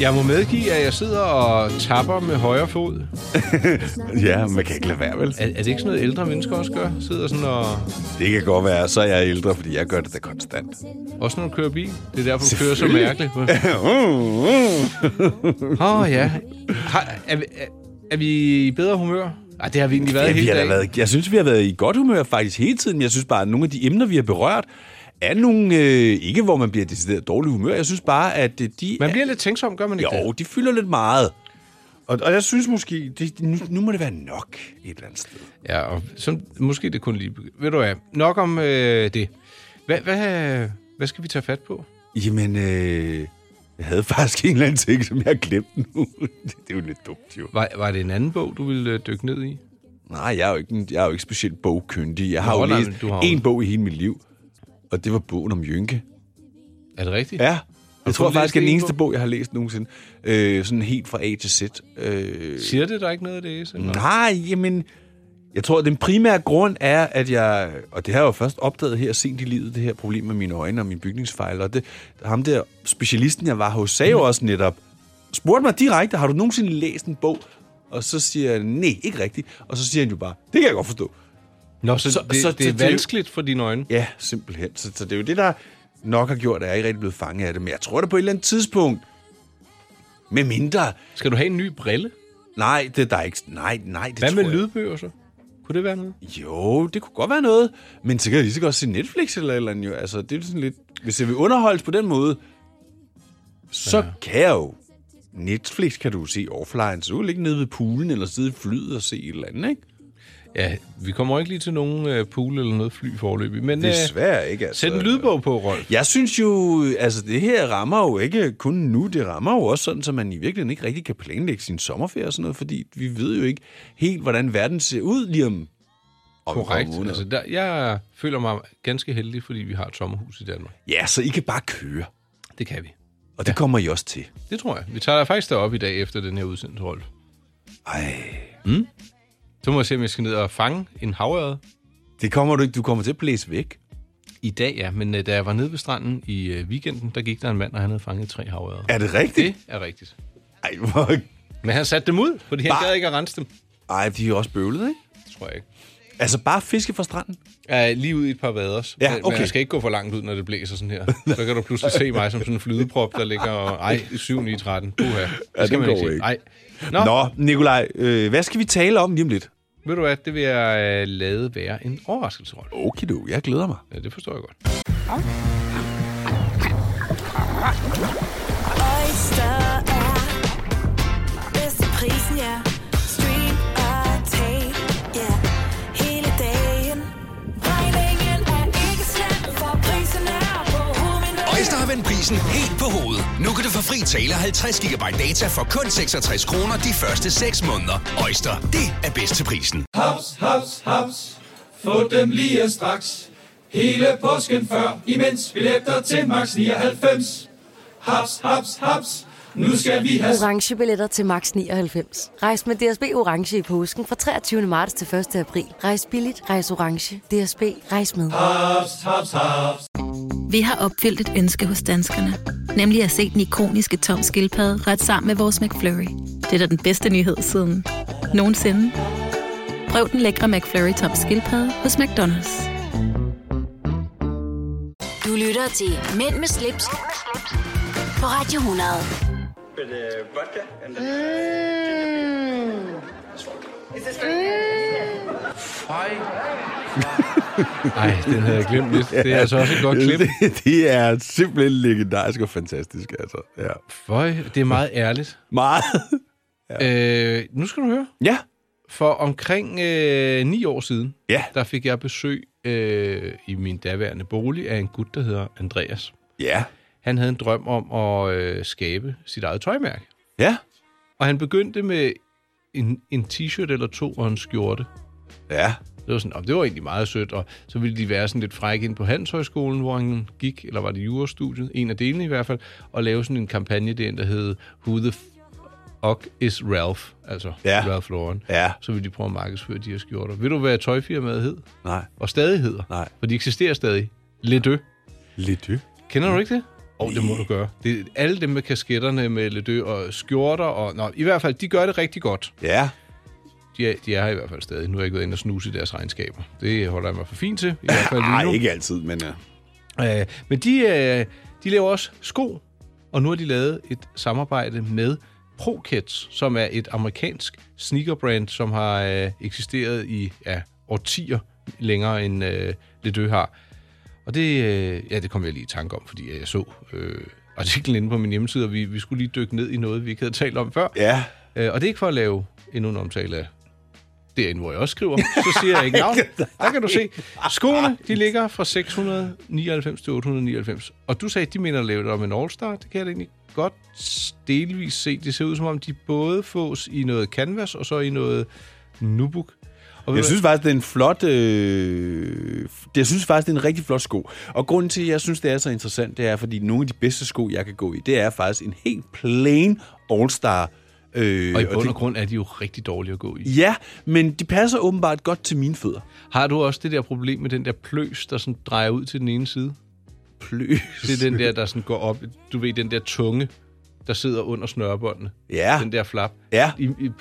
Jeg må medgive, at jeg sidder og tapper med højre fod. Ja, man kan ikke lade være, vel? Er det ikke sådan noget, ældre mennesker også gør? Sidder sådan og... Det kan godt være, så er jeg ældre, fordi jeg gør det da konstant. Også når du kører bil. Det er derfor, du kører så mærkeligt. Ja. Er vi i bedre humør? Ej, det har vi egentlig været hele dagen. Jeg synes, vi har været i godt humør faktisk hele tiden. Jeg synes bare, at nogle af de emner, vi har berørt, er nogle, ikke hvor man bliver decideret dårlig humør. Jeg synes bare, at de... Man bliver lidt tænksom, gør man ikke det? Jo, de fylder lidt meget. Og jeg synes måske, nu må det være nok et eller andet sted. Ja, og sådan, måske det kun lige... Ved du hvad, nok om det. Hvad skal vi tage fat på? Jamen, jeg havde faktisk en eller anden ting, som jeg har glemt nu. Det er jo lidt dumt, jo. Var det en anden bog, du ville dykke ned i? Nej, jeg er jo ikke specielt bogkyndig. Jeg har jo læst en bog i hele mit liv. Og det var bogen om Jynke. Er det rigtigt? Ja. Jeg tror faktisk, det er den eneste bog, jeg har læst nogensinde. Sådan helt fra A til Z. Siger det der ikke noget af det? Nej, jamen... Jeg tror, at den primære grund er, at jeg... Og det har jeg jo først opdaget her sent i livet, det her problem med mine øjne og mine bygningsfejl. Og det, ham der specialisten, jeg var hos, sagde også netop... Spurgte mig direkte, har du nogensinde læst en bog Og så siger han, nej, ikke rigtigt. Og så siger han jo bare, det kan jeg godt forstå. Nå, så det er vanskeligt for dine øjne? Ja, simpelthen. Så det er jo det, der nok har gjort, at jeg ikke rigtig blevet fanget af det. Men jeg tror det på et eller andet tidspunkt. Med mindre... Skal du have en ny brille? Nej, det er der ikke... Nej, det tror jeg. Hvad med lydbøger så? Kunne det være noget? Jo, det kunne godt være noget. Men så kan jeg lige så godt se Netflix eller andet jo. Altså, det er sådan lidt... Hvis jeg vil underholdes på den måde, så kan jeg jo... Netflix kan du se offline, så du ligger nede ved poolen eller sidde i flyet og se et eller andet, ikke? Ja, vi kommer ikke lige til nogen pool eller noget fly forløbig, men desværre ikke. Altså. Sæt en lydbog på, Rolf. Jeg synes jo, altså det her rammer jo ikke kun nu, det rammer jo også sådan, så man i virkeligheden ikke rigtig kan planlægge sin sommerferie og sådan noget, fordi vi ved jo ikke helt, hvordan verden ser ud lige om... Korrekt. Altså, jeg føler mig ganske heldig, fordi vi har et sommerhus i Danmark. Ja, så I kan bare køre. Det kan vi. Og det kommer I også til. Det tror jeg. Vi tager faktisk derop i dag efter den her udsendelse, Rolf. Ej. Mm? Så må jeg se, om jeg skal ned og fange en havørred. Det kommer du ikke. Du kommer til at blæse væk. I dag, ja. Men da jeg var nede ved stranden i weekenden, der gik der en mand, og han havde fanget 3 havørreder. Er det rigtigt? Det er rigtigt. Ej, hvor... Men han satte dem ud, fordi han gad ikke at rense dem. Ej, de er også bøvlede, ikke? Det tror jeg ikke. Altså bare fiske fra stranden? Ja, lige ud i et par vaders. Ja, okay. Men jeg skal ikke gå for langt ud, når det blæser sådan her. Så kan du pludselig se mig som sådan en flydeprop, der ligger og... Ej, 7-9-13. Uha. Ja, det går ikke. Ej. Nå Nikolaj, hvad skal vi tale om lige om lidt? Ved du hvad, det vil jeg lade være en overraskelse, Rolf. Okay du, jeg glæder mig. Ja, det forstår jeg godt. Oyster er bedst til prisen, ja. Vend prisen helt på hovedet. Nu kan du få fri tale 50 GB data for kun 66 kroner de første 6 måneder. Oyster, det er bedst til prisen. Haps, haps, haps. Få dem lige straks. Hele påsken før, imens billetter til max 99. Haps, haps, haps. Nu skal vi have orange billetter til max 99. Rejs med DSB orange i påsken fra 23. marts til 1. april. Rejs billigt, rejs orange. DSB, rejs med. Hops, hops, hops. Vi har opfyldt et ønske hos danskerne, nemlig at se den ikoniske Tom skildpadde rette sammen med vores McFlurry. Det er da den bedste nyhed siden nogensinde. Prøv den lækre McFlurry Tom skildpadde hos McDonald's. Du lytter til Mænd med slips på Radio 100. Ej, den havde jeg glemt lidt. Det er altså også et godt klip. Det er simpelthen legendarisk og fantastisk, altså. Ja. Føj, det er meget ærligt. Meget. Ja. Nu skal du høre. Ja. For omkring 9 år siden, der fik jeg besøg i min daværende bolig af en gut, der hedder Andreas. Ja. Han havde en drøm om at skabe sit eget tøjmærke. Ja. Og han begyndte med en t-shirt eller 2 og en skjorte. Ja. Det var sådan, det var egentlig meget sødt, og så ville de være sådan lidt frække ind på Handelshøjskolen, hvor han gik, eller var det jurastudiet, en af delene i hvert fald, og lave sådan en kampagne derinde, der hed Who the fuck is Ralph? Altså Ralph Lauren. Ja. Så ville de prøve at markedsføre de her skjorter. Ved du, hvad tøjfirmaet hed? Nej. Og stadig hedder? Nej. For de eksisterer stadig. Le-Dûh. Le-Dûh? Kender du ikke det? Det må du gøre. Det er alle dem med kasketterne med Le-Dûh og skjorter, og i hvert fald, de gør det rigtig godt. Ja. De er her i hvert fald stadig. Nu har jeg ikke været inde og snuse i deres regnskaber. Det holder jeg mig for fint til. I hvert fald nej, ikke altid, men ja. Men de laver også sko, og nu har de lavet et samarbejde med PRO-Keds, som er et amerikansk sneakerbrand, som har eksisteret i årtier længere end Le-Dûh har. Og det kom jeg lige i tanke om, fordi jeg så artiklen inde på min hjemmeside, og vi skulle lige dykke ned i noget, vi ikke havde talt om før. Ja. Og det er ikke for at lave endnu en omtale af derinde, hvor jeg også skriver. Så siger jeg ikke navn. Der kan du se. Skoene, de ligger fra 699 til 899. Og du sagde, at de mener at lave det om en All Star. Det kan jeg da egentlig godt delvis se. Det ser ud som om, de både fås i noget canvas, og så i noget nubuk. Jeg synes faktisk, det er en flot... Jeg synes faktisk, det er en rigtig flot sko. Og grunden til, at jeg synes, det er så interessant, det er, fordi nogle af de bedste sko, jeg kan gå i, det er faktisk en helt plain All Star. Og i bund og grund er de jo rigtig dårlige at gå i. Ja, men de passer åbenbart godt til mine fødder. Har du også det der problem med den der pløs, der sådan drejer ud til den ene side? Pløs? Det er den der sådan går op. Du ved, den der tunge, der sidder under snørebåndene. Ja. Den der flap. Ja.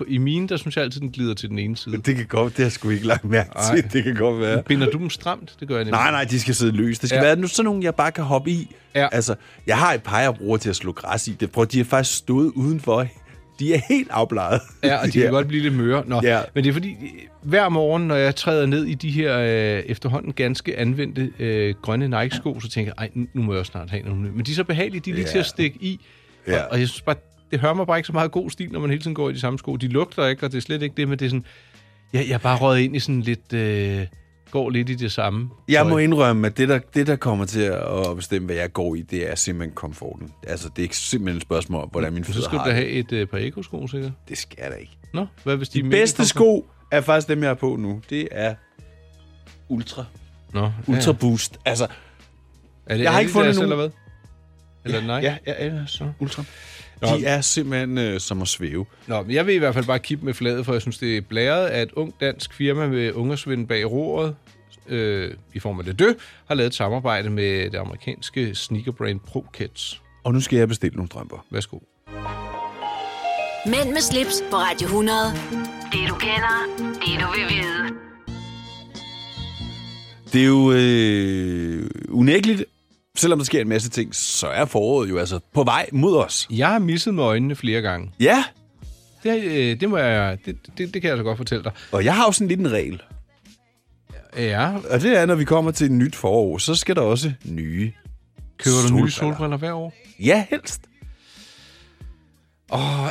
I mine, der synes jeg altid, den glider til den ene side. Det kan godt, det har sgu ikke lagt mærke til. Det kan godt være. Binder du dem stramt? Det gør jeg nemlig. Nej, de skal sidde løst. Det skal være nu sådan nogle, jeg bare kan hoppe i. Ja. Altså, jeg har et pegerbruger til at slå græs i. Det prøver, de har faktisk stået udenfor. De er helt afbladet. Ja, og de kan godt blive lidt møre. Nå, men det er fordi, hver morgen, når jeg træder ned i de her efterhånden ganske anvendte grønne Nike-sko, så tænker jeg, ej, nu må jeg snart have nogle nye. Men de er så behagelige, de er lige til at stikke i. Ja. Og jeg synes bare, det hører mig bare ikke så meget god stil, når man hele tiden går i de samme sko. De lugter ikke, og det er slet ikke det, men det er sådan... Jeg er bare røget ind i sådan lidt... går lidt i det samme. Jeg må indrømme, at det, der kommer til at bestemme, hvad jeg går i, det er simpelthen komforten. Altså, det er simpelthen et spørgsmål om, hvordan min fødder har det. Så skal du da have et par Eko-sko, sikkert? Det skal jeg da ikke. Nå, hvad hvis de bedste sko er faktisk dem, jeg har på nu. Det er Ultra. Nå. Ultra Boost. Altså, er det jeg har ikke fundet nogen... Eller hvad? Eller nej? Ja, så. Ultra. Nå. De er simpelthen som at svæve. Nå, men jeg vil i hvert fald bare kippe med flaget, for jeg synes, det er blæret, at et ungt dansk firma med ungersvind bag roret, i form af Le-Dûh, har lavet et samarbejde med det amerikanske sneakerbrand PRO-Keds. Og nu skal jeg bestille nogle strømper. Værsgo. Mænd med slips på Radio 100. Det du kender, det du vil vide. Det er jo unægteligt. Selvom der sker en masse ting, så er foråret jo altså på vej mod os. Jeg har misset med øjnene flere gange. Ja. Det kan jeg så godt fortælle dig. Og jeg har jo sådan lidt en regel. Ja. Og det er, når vi kommer til et nyt forår, så skal der også nye solbriller. Køber du nye solbriller hver år? Ja, helst.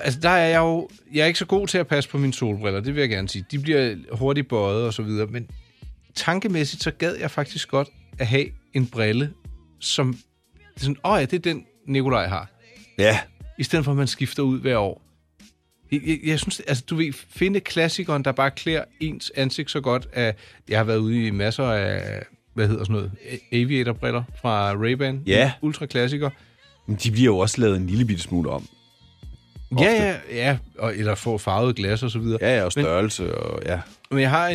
Altså der er jeg er ikke så god til at passe på mine solbriller, det vil jeg gerne sige. De bliver hurtigt bøjet og så videre, men tankemæssigt så gad jeg faktisk godt at have en brille, som sådan, det er den Nikolaj har. Ja. I stedet for, at man skifter ud hver år. Jeg synes, altså du ved, finde klassikeren, der bare klæder ens ansigt så godt, at jeg har været ude i masser af, hvad hedder sådan noget, aviatorbriller fra Ray-Ban. Ja. Ultraklassiker. Men de bliver jo også lavet en lille bitte smule om. Ofte. Ja. Eller få farvet glas og så videre. Ja, og størrelse, Men jeg har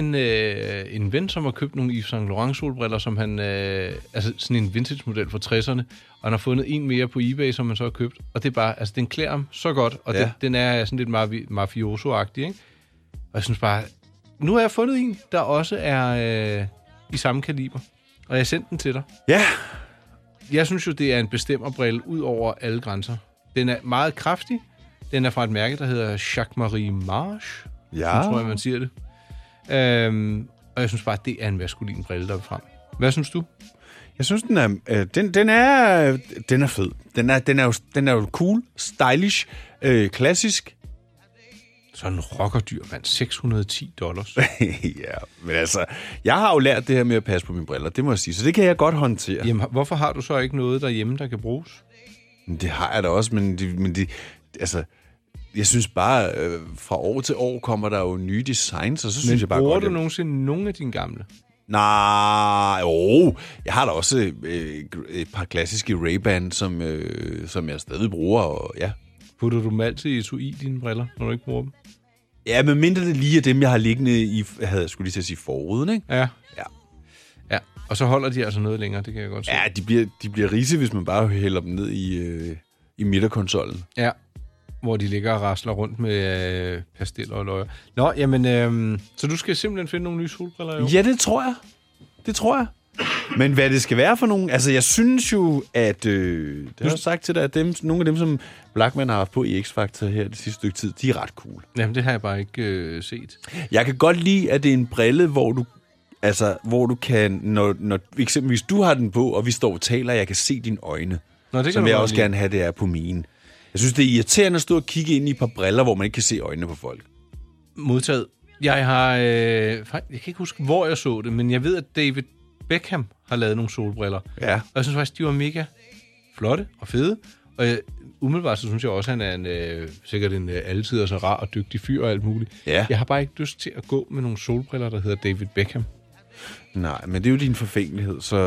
en ven, som har købt nogle Yves Saint Laurent solbriller, som han... altså sådan en vintage-model fra 60'erne, og han har fundet en mere på eBay, som han så har købt. Og det er bare... Altså, den klæder ham så godt, og den er sådan lidt mafioso-agtig, ikke? Og jeg synes bare... Nu har jeg fundet en, der også er i samme kaliber, og jeg sendte den til dig. Ja! Jeg synes jo, det er en bestemmerbrille ud over alle grænser. Den er meget kraftig. Den er fra et mærke, der hedder Jacques-Marie Marche. Ja. Tror jeg, man siger det. Og jeg synes bare, det er en maskulin brille, der er frem. Hvad synes du? Jeg synes, den er... Den er fed. Den er jo cool, stylish, klassisk. Sådan en rockerdyr, mand. $610. Ja, men altså... Jeg har jo lært det her med at passe på mine briller, det må jeg sige. Så det kan jeg godt håndtere. Jamen, hvorfor har du så ikke noget derhjemme, der kan bruges? Det har jeg da også, men de altså, jeg synes bare, fra år til år kommer der jo nye designs, og så synes jeg bare godt... Men bruger du nogensinde nogle af dine gamle? Nej, jeg har da også et par klassiske Ray-Ban, som jeg stadig bruger, og ja. Putter du dem altid i etui, dine briller, når du ikke bruger dem? Ja, men mindre det lige af dem, jeg har liggende i, forruden, ikke? Ja. Ja, og så holder de altså noget længere, det kan jeg godt se. Ja, de bliver ridse, hvis man bare hælder dem ned i midterkonsollen. Ja. Hvor de ligger og rasler rundt med pastiller og løger. Nå, jamen, så du skal simpelthen finde nogle nye solbriller, jo? Ja, det tror jeg. Men hvad det skal være for nogen... Altså, jeg synes jo, at... det har jeg sagt til dig, at nogle af dem, som Blackman har haft på i X-Factor her det sidste stykke tid, de er ret cool. Jamen, det har jeg bare ikke set. Jeg kan godt lide, at det er en brille, hvor du... Altså, hvor du kan... Når eksempelvis du har den på, og vi står og taler, jeg kan se dine øjne. Nå, det som jeg også gerne have, det er på mine. Jeg synes, det er irriterende at stå og kigge ind i et par briller, hvor man ikke kan se øjnene på folk. Modtaget. Jeg har... jeg kan ikke huske, hvor jeg så det, men jeg ved, at David Beckham har lavet nogle solbriller. Ja. Og jeg synes faktisk, de var mega flotte og fede. Og umiddelbart så synes jeg også, at han er sikkert en altid så rar og dygtig fyr og alt muligt. Ja. Jeg har bare ikke lyst til at gå med nogle solbriller, der hedder David Beckham. Nej, men det er jo din forfængelighed, så...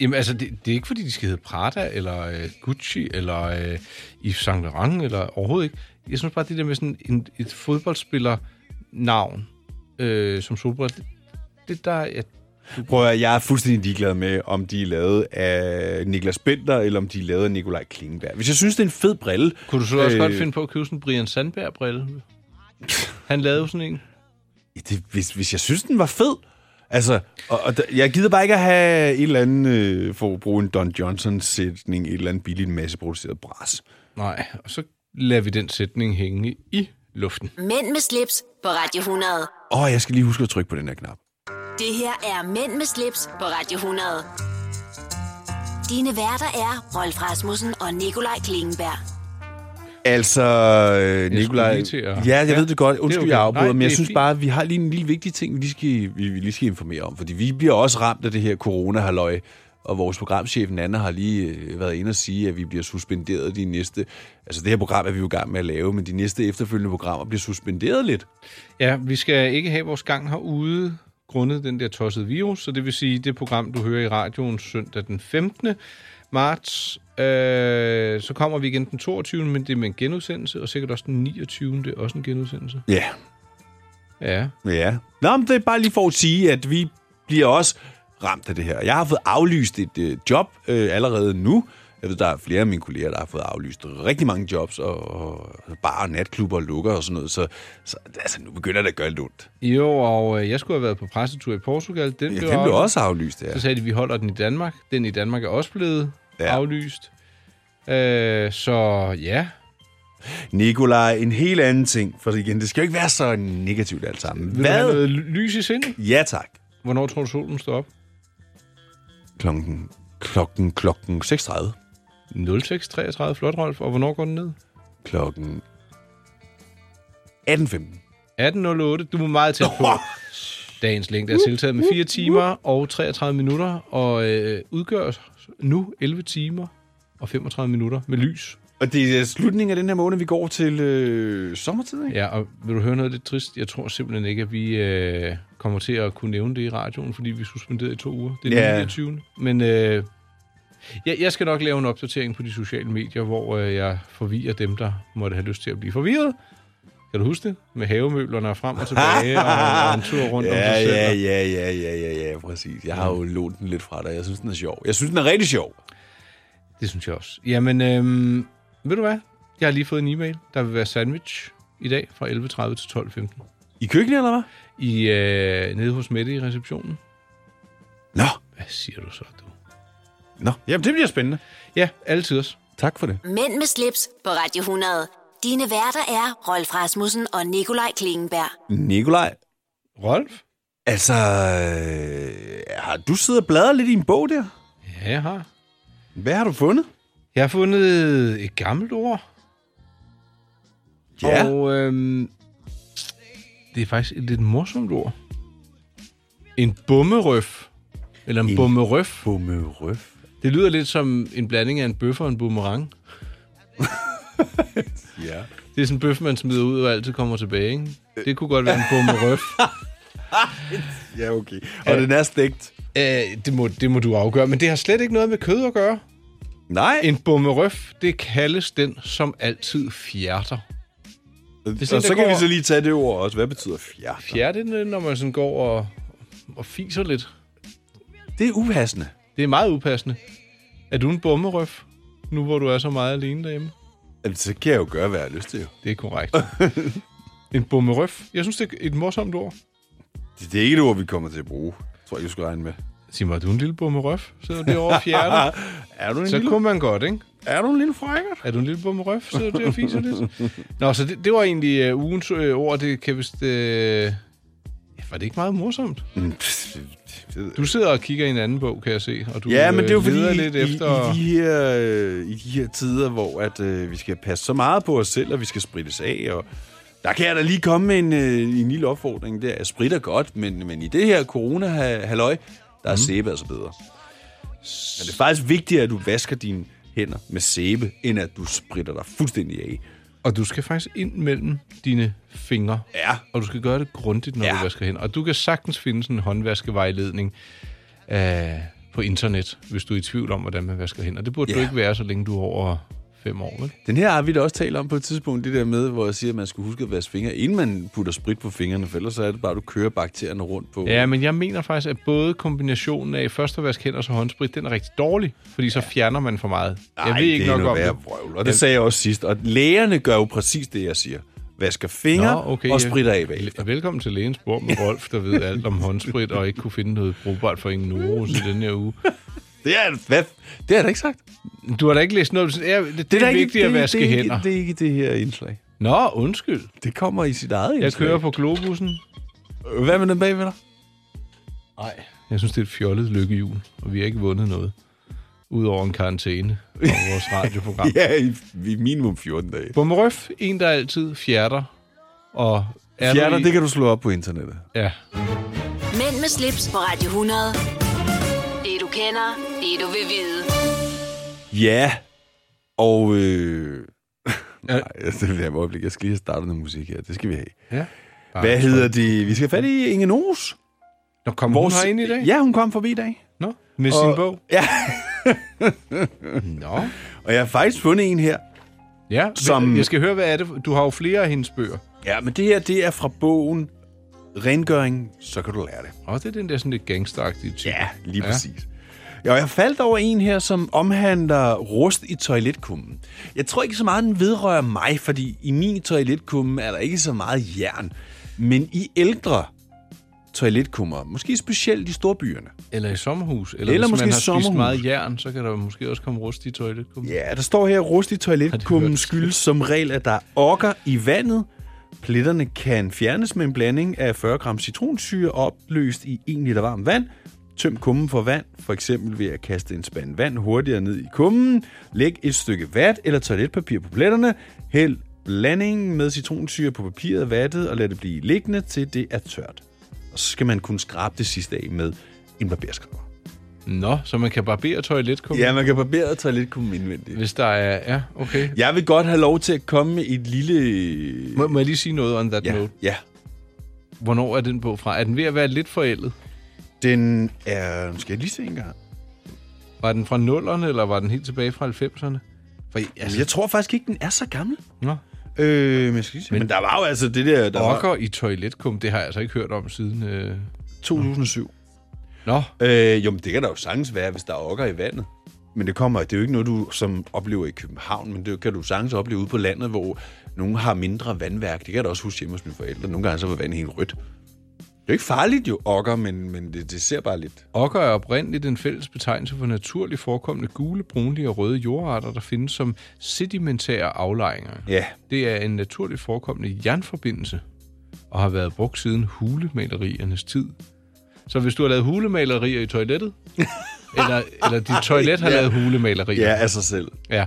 Jamen, altså, det er ikke, fordi de skal hedde Prada, eller Gucci, eller Yves Saint Laurent, eller overhovedet ikke. Jeg synes bare, det der med sådan et fodboldspiller-navn som solbriller, det der... Jeg Prøv at jeg er fuldstændig ligeglad med, om de er lavet af Niklas Bender, eller om de er lavet af Nikolaj Klingenberg. Hvis jeg synes, det er en fed brille... Kunne du så også godt finde på at købe sådan en Brian Sandberg-brille? Han lavede sådan en. Det, hvis jeg synes, den var fed... Altså, og jeg gider bare ikke at have et eller andet, for at bruge en Don Johnson-sætning, et eller andet billigt masseproduceret bras. Nej, og så lader vi den sætning hænge i luften. Mænd med slips på Radio 100. Jeg skal lige huske at trykke på den her knap. Det her er Mænd med slips på Radio 100. Dine værter er Rolf Rasmussen og Nikolaj Klingenberg. Altså, Nikolaj... Jeg ved det godt. Undskyld, jeg afbryder, men jeg synes bare, vi har lige en lille vigtig ting, vi lige skal informere om. Fordi vi bliver også ramt af det her corona-halløj, og vores programchef, Nanna, har lige været inde og sige, at vi bliver suspenderet de næste... Altså, det her program er vi jo i gang med at lave, men de næste efterfølgende programmer bliver suspenderet lidt. Ja, vi skal ikke have vores gang herude, grundet den der tossede virus, så det vil sige, det program, du hører i radioen søndag den 15. marts... så kommer vi igen den 22. Men det er med en genudsendelse, og sikkert også den 29. Det er også en genudsendelse. Ja. Yeah. Ja. Nå, men det er bare lige for at sige, at vi bliver også ramt af det her. Jeg har fået aflyst et job allerede nu. Jeg ved, der er flere af mine kolleger, der har fået aflyst rigtig mange jobs, og barer og natklubber lukker og sådan noget, så altså, nu begynder det at gøre lidt ondt. Jo, og jeg skulle have været på pressetur i Portugal. Den blev også aflyst, ja. Så sagde de, vi holder den i Danmark. Den i Danmark er også blevet... Ja. Aflyst. Nikolaj, en helt anden ting. For igen, det skal jo ikke være så negativt alt sammen. Vil du have noget lys i sindet? Ja, tak. Hvornår tror du, solen står op? Klokken 6.30. 06.33, flot, Rolf. Og hvornår går den ned? Klokken 18.15. 18.08, du må meget tæt på. Dagens længde er tiltaget med 4 timer og 33 minutter, og udgør nu 11 timer og 35 minutter med lys. Og det er slutningen af den her måned, vi går til sommertid, ikke? Ja, og vil du høre noget lidt trist? Jeg tror simpelthen ikke, at vi kommer til at kunne nævne det i radioen, fordi vi suspenderede i 2 uger. Det er 29. Men jeg skal nok lave en opdatering på de sociale medier, hvor jeg forvirrer dem, der måtte have lyst til at blive forvirret. Kan du huske det? Med havemøblerne frem og tilbage, og en tur rundt om sig selv. Ja, præcis. Jeg har jo lånt den lidt fra dig. Jeg synes, den er sjov. Jeg synes, den er rigtig sjov. Det synes jeg også. Jamen, ved du hvad? Jeg har lige fået en e-mail, der vil være sandwich i dag fra 11.30 til 12.15. I køkkenet, eller hvad? Nede hos Mette i receptionen. Nå. Hvad siger du så, du? Nå, jamen det bliver spændende. Ja, altid også. Tak for det. Mænd med slips på Radio 100. Dine værter er Rolf Rasmussen og Nikolaj Klingenberg. Nikolaj? Rolf? Altså, har du siddet og bladret lidt i en bog der? Ja, jeg har. Hvad har du fundet? Jeg har fundet et gammelt ord. Ja. Og det er faktisk et lidt morsomt ord. En bummerøf. Eller en bummerøf. Bummerøf. Det lyder lidt som en blanding af en bøf og en boomerang. Ja. Det er sådan en bøf, man smider ud og altid kommer tilbage, ikke? Det kunne godt være en bummerøf. Ja, okay. Og den er stegt. Det må du afgøre, men det har slet ikke noget med kød at gøre. Nej. En bummerøf, det kaldes den, som altid fjerter. Og så kan vi så lige tage det ord også. Hvad betyder fjerter? Fjerter, når man sådan går og fiser lidt. Det er upassende. Det er meget upassende. Er du en bummerøf, nu hvor du er så meget alene derhjemme? Jamen, så kan jeg jo gøre, hvad jeg har lyst til, jo. Det er korrekt. En bummerøf. Jeg synes, det er et morsomt ord. Det er ikke et ord, vi kommer til at bruge. Jeg tror ikke, jeg skulle regne med. Sig mig, er du en lille bummerøf? Sidder du derovre og fjerter? Så lille... kunne man godt, ikke? Er du en lille frækker? Er du en lille bummerøf? Sidder du der og fiser lidt? Nå, så det var egentlig ugens ord. Det kan vist... Var det ikke meget morsomt? Du sidder og kigger i en anden bog, kan jeg se. Og du men det er jo fordi, lidt efter... i de her tider, hvor at, vi skal passe så meget på os selv, og vi skal sprittes af. Og der kan jeg da lige komme med en lille opfordring der. Jeg spritter godt, men i det her corona-halløj, der er sæbe altså bedre. Men det er faktisk vigtigere, at du vasker dine hænder med sæbe, end at du spritter dig fuldstændig af. Og du skal faktisk ind mellem dine fingre. Ja. Og du skal gøre det grundigt, når du vasker hen. Og du kan sagtens finde sådan en håndvaskevejledning på internet, hvis du er i tvivl om, hvordan man vasker hen. Og det burde du ikke være, så længe du er over 5 år. Ikke? Den her har vi da også talt om på et tidspunkt, det der med, hvor jeg siger, at man skulle huske at vaske fingre, inden man putter sprit på fingrene, for ellers så er det bare, at du kører bakterierne rundt på. Ja, men jeg mener faktisk, at både kombinationen af først at vaske hænder og så håndsprit, den er rigtig dårlig, fordi så fjerner man for meget. Nej, jeg ved ikke nok om det. Vrøvl, og det sagde jeg også sidst, og lægerne gør jo præcis det, jeg siger. Vasker fingre og spritter af bagefter. Velkommen til Lægens Bord med Rolf, der ved alt om håndsprit og ikke kunne finde noget brugbart for ingen neurose i den her uge. Det har jeg ikke sagt. Du har da ikke læst noget. Det er vigtigt at vaske hænder. Det er ikke det her indslag. Nå, undskyld. Det kommer i sit eget indslag. Jeg kører på globussen. Hvad med den bagved dig? Nej, jeg synes, det er et fjollet lykkehjul, og vi har ikke vundet noget. Udover en karantæne og vores radioprogram. Ja, i minimum 14 dage. Bummerøf, en der altid fjerter. Og fjerter, det kan du slå op på internettet. Ja. Mænd med slips på Radio 100. Det du kender, det du vil vide. Ja, og... Nej, jeg skal lige have startet noget musik her. Det skal vi have. Ja. Hvad hedder det? Vi skal have fat i Inge Nose. Nå, kom hun herind i dag? Ja, hun kom forbi i dag. Nå, med sin bog. Ja. Nå. Og jeg har faktisk fundet en her. Ja, som... jeg skal høre, hvad er det? Du har jo flere af hendes bøger. Ja, men det her, det er fra bogen Rengøring, så kan du lære det. Og det er den der sådan lidt gangsteragtige type. Ja, lige præcis. Ja, og jeg faldt over en her, som omhandler rust i toiletkummen. Jeg tror ikke så meget, den vedrører mig, fordi i min toiletkumme er der ikke så meget jern. Men i ældre toiletkummer. Måske specielt i storbyerne. Eller i sommerhus. Eller hvis man har spist meget jern, så kan der måske også komme rust i toiletkummen. Ja, der står her, rust i toiletkummen skyldes som regel, at der er okker i vandet. Pletterne kan fjernes med en blanding af 40 gram citronsyre opløst i 1 liter varmt vand. Tøm kummen for vand, for eksempel ved at kaste en spand vand hurtigere ned i kummen. Læg et stykke vat eller toiletpapir på pletterne. Hæld blandingen med citronsyre på papiret, vattet og lad det blive liggende, til det er tørt. Og så skal man kunne skrabe det sidste af med en barberskræber. Nå, så man kan barbere toiletkummen? Ja, man kan barbere toiletkummen indvendigt. Hvis der er... Ja, okay. Jeg vil godt have lov til at komme med et lille... Må jeg lige sige noget on that note? Ja. Hvornår er den bog fra? Er den ved at være lidt forældet? Den er... Skal jeg lige se en gang? Var den fra 0'erne, eller var den helt tilbage fra 90'erne? For, altså... Jeg tror faktisk ikke, den er så gammel. Nå. Men der var jo altså det der... Der okker var... i toiletkum, det har jeg altså ikke hørt om siden... 2007. Nå. Jo, men det kan da jo sagtens være, hvis der er okker i vandet. Men det er jo ikke noget, du som oplever i København, men det kan du sagtens opleve ude på landet, hvor nogen har mindre vandværk. Det kan jeg da også huske hjemme hos mine forældre. Nogle gange så var vandet helt rødt. Det er jo ikke farligt jo, okker, men det ser bare lidt... Okker er oprindeligt en fælles betegnelse for naturligt forekommende gule, brunlige og røde jordarter, der findes som sedimentære aflejringer. Ja. Det er en naturligt forekommende jernforbindelse, og har været brugt siden hulemaleriernes tid. Så hvis du har lavet hulemalerier i toilettet, eller dit toilet har lavet hulemalerier... Ja, af sig selv. Ja.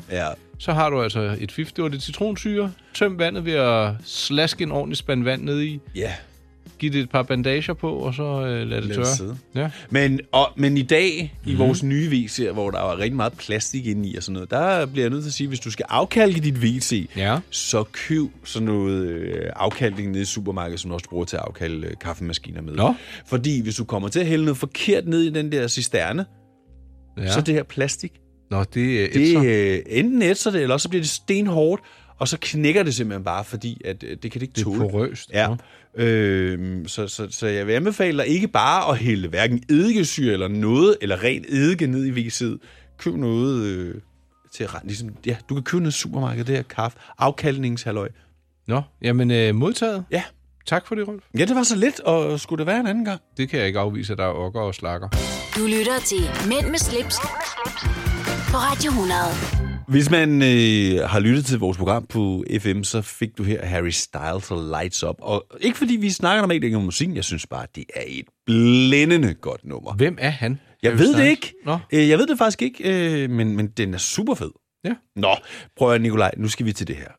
Så har du altså et fif, det var det citronsyre, tøm vandet ved at slaske en ordentlig spand vand ned i... Ja. Giv det et par bandager på, og så lad det tørre. Ja. Men i dag, i vores nye WC'er, hvor der er rigtig meget plastik indeni og sådan noget, der bliver jeg nødt til at sige, at hvis du skal afkalke dit WC, så køb sådan noget afkalkning nede i supermarkedet, som du også bruger til at afkalke kaffemaskiner med. Nå. Fordi hvis du kommer til at hælde noget forkert ned i den der cisterne, så det her plastik, det enten ætser det, eller så bliver det stenhårdt, og så knækker det simpelthen bare, fordi at det kan det ikke tåle. Det er porøst. Ja. Så jeg vil anbefale dig ikke bare at hælde hverken eddikesyre eller noget, eller ren eddike ned i WC'et. Køb noget til at rende. Ligesom, ja, du kan købe noget i supermarkedet, det her kaffe. Afkaldningshalløj. Nå, jamen modtaget. Ja. Tak for det, Rolf. Ja, det var så lidt, og skulle det være en anden gang? Det kan jeg ikke afvise, at der er okker og slakker. Du lytter til Mænd med slips på Radio 100. Hvis man har lyttet til vores program på FM, så fik du her Harry Styles og Lights Up. Og ikke fordi vi snakker normalt ikke om musikken, jeg synes bare, det er et blændende godt nummer. Hvem er han? Jeg ved det ikke. Nå. Jeg ved det faktisk ikke, men den er super fed. Ja. Nå, prøv at Nikolaj, nu skal vi til det her.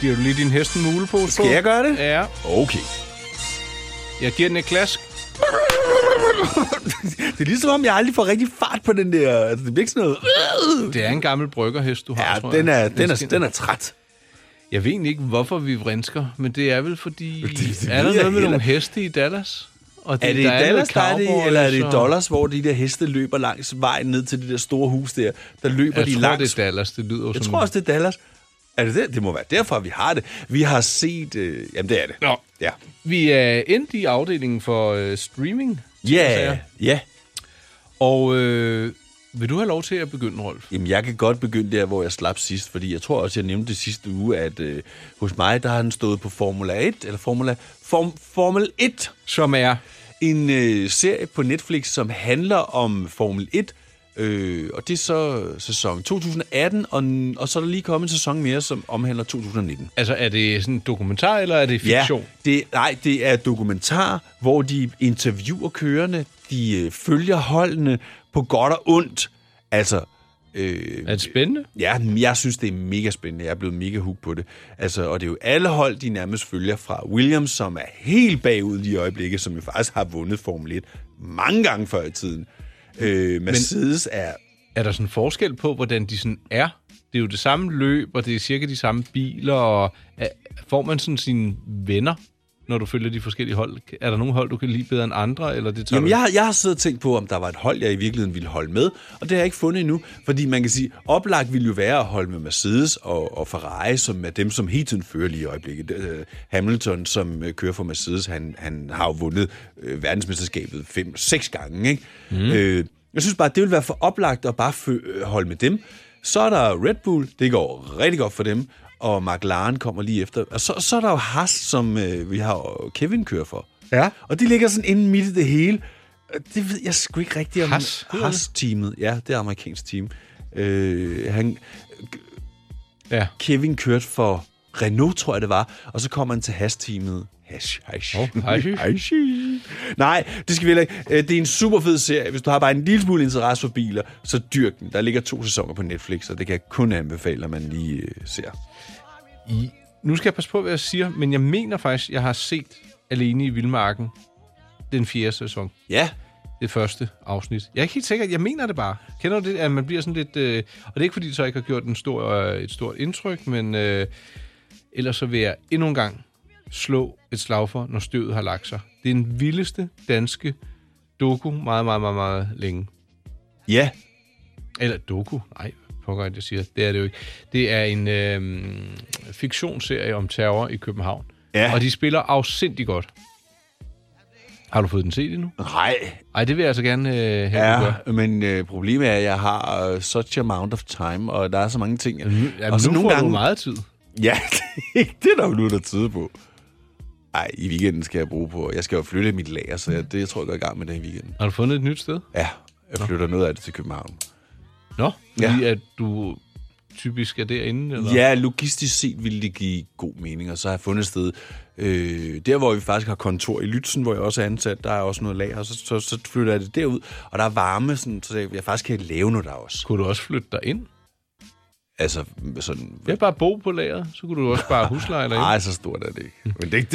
Giver du lige din hesten mule på? Skal jeg gøre det? Ja. Okay. Jeg giver den et klask. Det er ligesom om, jeg aldrig får rigtig fart på den der... Altså, det bliver ikke sådan noget... Det er en gammel bryggerhest, du har, tror jeg. Den er træt. Jeg ved egentlig ikke, hvorfor vi vrinsker, men det er vel fordi... Er der noget med nogle heste i Dallas? Og det, er det i Dallas, der er det, eller er det i Dollars, hvor de der heste løber langs vejen ned til det der store hus der? Der løber de langs. Jeg tror, det er Dallas. Det lyder jeg tror også, det er Dallas. Er det det? Det må være derfor, vi har det. Vi har set... jamen, det er det. Nå. Ja. Vi er endt i afdelingen for streaming. Ja. Og vil du have lov til at begynde, Rolf? Jamen, jeg kan godt begynde der, hvor jeg slap sidst, fordi jeg tror også, jeg nævnte det sidste uge, at hos mig, der har den stået på Formula 1, eller Formel 1, som er en serie på Netflix, som handler om Formel 1, og det er så sæson 2018, og så er der lige kommet en sæson mere, som omhandler 2019. Altså, er det sådan en dokumentar, eller er det fiktion? Ja, det er dokumentar, hvor de interviewer kørerne, de følger holdene på godt og ondt. Altså, er det spændende? Ja, jeg synes, det er mega spændende. Jeg er blevet mega hooked på det. Altså, og det er jo alle hold, de nærmest følger fra Williams, som er helt bagud i øjeblikket, som jo faktisk har vundet Formel 1 mange gange før i tiden. Mercedes er... Er der sådan en forskel på, hvordan de sådan er? Det er jo det samme løb, og det er cirka de samme biler, og får man sådan sine venner, når du følger de forskellige hold? Er der nogle hold, du kan lide bedre end andre? Eller det tager... Jamen, jeg har siddet og tænkt på, om der var et hold, jeg i virkeligheden ville holde med, og det har jeg ikke fundet endnu, fordi man kan sige, oplagt ville jo være at holde med Mercedes og Ferrari, som er dem, som hele tiden fører lige i øjeblikket. Hamilton, som kører for Mercedes, han har jo vundet verdensmesterskabet 5-6 gange, ikke? Mm. Jeg synes bare, det ville være for oplagt at bare holde med dem. Så er der Red Bull, det går rigtig godt for dem, og McLaren kommer lige efter. Og så er der jo Haas, som vi har Kevin kører for. Ja. Og de ligger sådan inde midt i det hele. Det ved jeg sgu ikke rigtigt om. Haas-teamet. Ja, det er amerikansk team. Kevin kørte for Renault, tror jeg det var. Og så kommer han til Haas-teamet. Hash. Nej, det skal vi heller ikke. Det er en super fed serie. Hvis du har bare en lille smule interesse for biler, så dyrk den. Der ligger 2 sæsoner på Netflix, og det kan jeg kun anbefale, at man lige ser. Nu skal jeg passe på, hvad jeg siger, men jeg mener faktisk, jeg har set Alene i Vildmarken den 4. sæson. Ja. Det første afsnit. Jeg er ikke helt sikker, jeg mener det bare. Kender du det, at man bliver sådan lidt... og det er ikke, fordi det så ikke har gjort et stort indtryk, men ellers så vil jeg endnu en gang slå et slag for, når støvet har lagt sig. Det er den vildeste danske doku meget, meget, meget, meget længe. Ja. Eller doku? Nej, pokker ikke, jeg siger. Det er det jo ikke. Det er en fiktionsserie om terror i København. Ja. Og de spiller afsindig godt. Har du fået den set endnu? Nej. Nej, det vil jeg altså gerne have. Ja, gøre. Men problemet er, at jeg har such amount of time, og der er så mange ting. Jamen, og så nu får gange... du meget tid. Ja, det er der jo nu, der tyder på. Ej, i weekenden skal jeg bruge på... Jeg skal jo flytte mit lager, så jeg tror, jeg går i gang med det i weekenden. Har du fundet et nyt sted? Ja, jeg flytter noget af det til København. Nå, fordi at du typisk er derinde? Eller? Ja, logistisk set ville det give god mening, og så har jeg fundet et sted. Der, hvor vi faktisk har kontor i Lützen, hvor jeg også er ansat, der er også noget lager, og så flytter jeg det derud, og der er varme, sådan, så jeg faktisk kan lave noget der også. Kunne du også flytte dig ind? Altså sådan... Det er bare bo på lageret, så kunne du også bare husleje eller nej, så stort er det ikke. Men det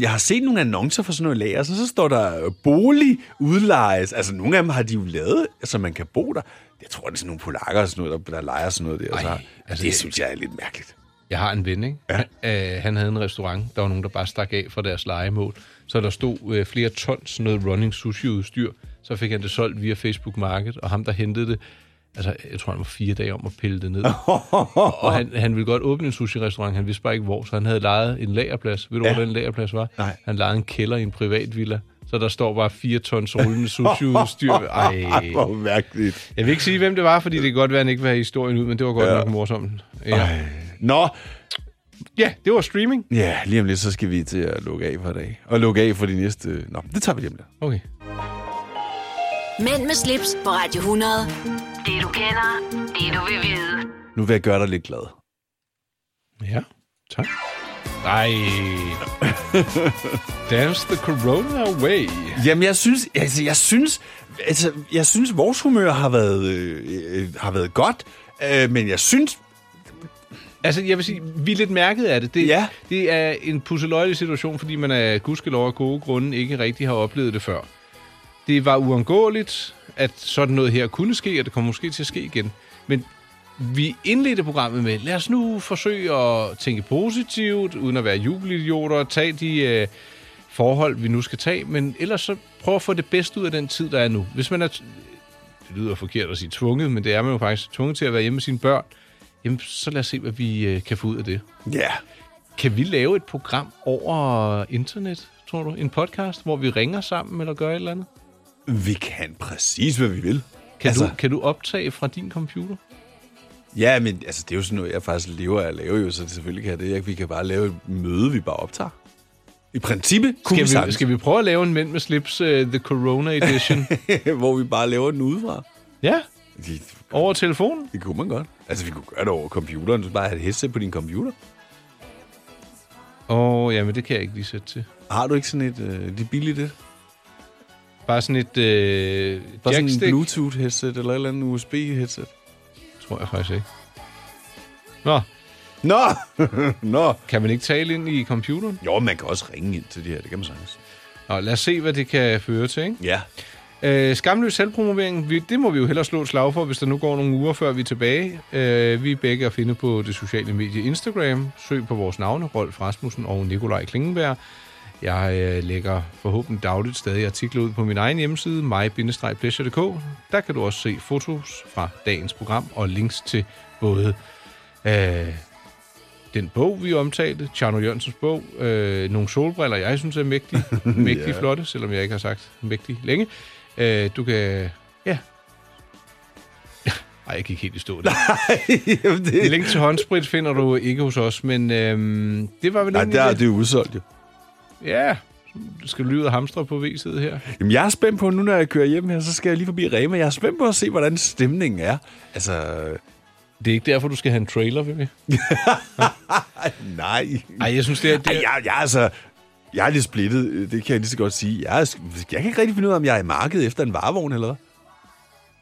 jeg har set nogle annoncer for sådan noget lager, så står der bolig udlejes. Altså nogle af dem har de jo lavet, så altså, man kan bo der. Jeg tror, det er sådan nogle polakker og sådan noget, der lejer sådan noget der. Ej, så, altså, det synes jeg er lidt mærkeligt. Jeg har en ven, ikke? Ja. Han havde en restaurant, der var nogen, der bare stak af for deres lejemål. Så der stod flere tons noget running sushi-udstyr. Så fik han det solgt via Facebook Market, og ham, der hentede det, altså, jeg tror, han var 4 dage om at pille det ned. Og han ville godt åbne en sushi-restaurant. Han vidste bare ikke, hvor. Så han havde lejet en lagerplads. Ved du, hvor den lagerplads var? Nej. Han lejede en kælder i en privat villa. Så der står bare 4 tons rullende sushi-udstyr. Ej, hvor mærkeligt. Jeg vil ikke sige, hvem det var, fordi det kan godt være, han ikke vil have historien ud. Men det var godt nok morsomt. Ja. Nå. Ja, det var streaming. Ja, lige om lidt, så skal vi til at lukke af for i dag. Og lukke af for de næste... Nå, det tager vi lige om lidt. Okay. Mænd med slips på Radio 100. Det du kender, det du vil vide. Nu vil jeg gøre dig lidt glad. Ja, tak. Nej. Dance the corona away. Jamen, jeg synes vores humør har været, godt, men jeg synes... Altså, jeg vil sige, vi er lidt mærket af det. Det er en pusseløjelig situation, fordi man af gudskelov og gode grunde ikke rigtig har oplevet det før. Det var uundgåeligt, at sådan noget her kunne ske, og det kommer måske til at ske igen. Men vi indledte programmet med, lad os nu forsøge at tænke positivt, uden at være jubelidioter, tage de forhold, vi nu skal tage, men ellers så prøv at få det bedste ud af den tid, der er nu. Hvis man er, det lyder forkert at sige tvunget, men det er man jo faktisk tvunget til at være hjemme med sine børn, jamen så lad os se, hvad vi kan få ud af det. Ja. Yeah. Kan vi lave et program over internet, tror du? En podcast, hvor vi ringer sammen eller gør et eller andet? Vi kan præcis, hvad vi vil. Kan du optage fra din computer? Ja, men altså, det er jo sådan noget, jeg faktisk lever af at lave, jo, så det selvfølgelig kan det. Vi kan bare lave et møde, vi bare optager. I princippet kunne skal vi prøve at lave en Mænd med Slips The Corona Edition? Hvor vi bare laver den udefra. Ja, over telefonen. Det kunne man godt. Altså, vi kunne gøre det over computeren. Så bare have et headset på din computer. Men det kan jeg ikke lige sætte til. Har du ikke sådan et... det er billigt, det? Bare sådan et... bare sådan en Bluetooth-headset eller et eller andet USB-headset? Tror jeg faktisk ikke. Nå! Kan man ikke tale ind i computeren? Jo, man kan også ringe ind til det her. Det kan man sagtens. Nå, lad os se, hvad det kan føre til, ikke? Ja. Skamløs selvpromovering, det må vi jo hellere slå et slag for, hvis der nu går nogle uger, før vi er tilbage. Vi er begge at finde på det sociale medie Instagram. Søg på vores navne, Rolf Rasmussen og Nikolaj Klingenberg. Jeg lægger forhåbentlig dagligt stadig artikler ud på min egen hjemmeside, my-pleasure.dk. Der kan du også se fotos fra dagens program og links til både den bog, vi omtalte, Chano Jørgensens bog, nogle solbriller, jeg synes er mægtig yeah. flotte, selvom jeg ikke har sagt mægtig længe. Du kan... Ja. Ej, jeg gik helt i stå. Nej, jamen det... Link til håndsprit finder du ikke hos os, men det var vel... Nej, det er udsolgt jo. Ja, skal du lige ud og hamstre på V-side her? Jamen, jeg er spændt på, nu når jeg kører hjem her, så skal jeg lige forbi Rema. Jeg er spændt på at se, hvordan stemningen er. Altså... Det er ikke derfor, du skal have en trailer, ved vi? Nej. Ej, jeg synes, det er... Jeg er lidt splittet, det kan jeg lige så godt sige. Jeg kan ikke rigtig finde ud af, om jeg er i markedet efter en varevogn eller hvad.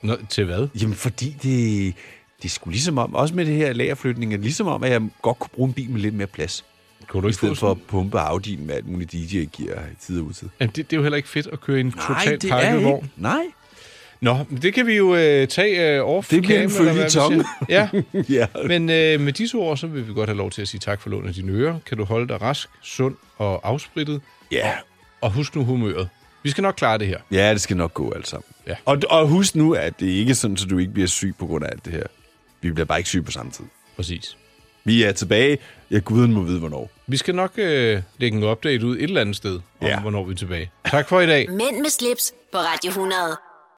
Nå, til hvad? Jamen, fordi det er sgu ligesom om, også med det her lagerflytning, ligesom om, at jeg godt kunne bruge en bil med lidt mere plads. Kunne du ikke i stedet for at pumpe Audi'en med alt muligt DJ-gear i tid og utid. Jamen, det er jo heller ikke fedt at køre en totalt pakket vogn. Nej. Nå, det kan vi jo tage off. Det bliver en følgetong. Ja. Ja, men med disse ord, så vil vi godt have lov til at sige tak for lånet af dine ører. Kan du holde dig rask, sund og afsprittet? Ja. Og husk nu humøret. Vi skal nok klare det her. Ja, det skal nok gå alt sammen. Ja. Og husk nu, at det ikke er sådan, at du ikke bliver syg på grund af alt det her. Vi bliver bare ikke syge på samme tid. Præcis. Vi er tilbage. Ja, guden må vide, hvornår. Vi skal nok lægge en update ud et eller andet sted, om hvornår vi er tilbage. Tak for i dag. Mænd med slips på Radio 100.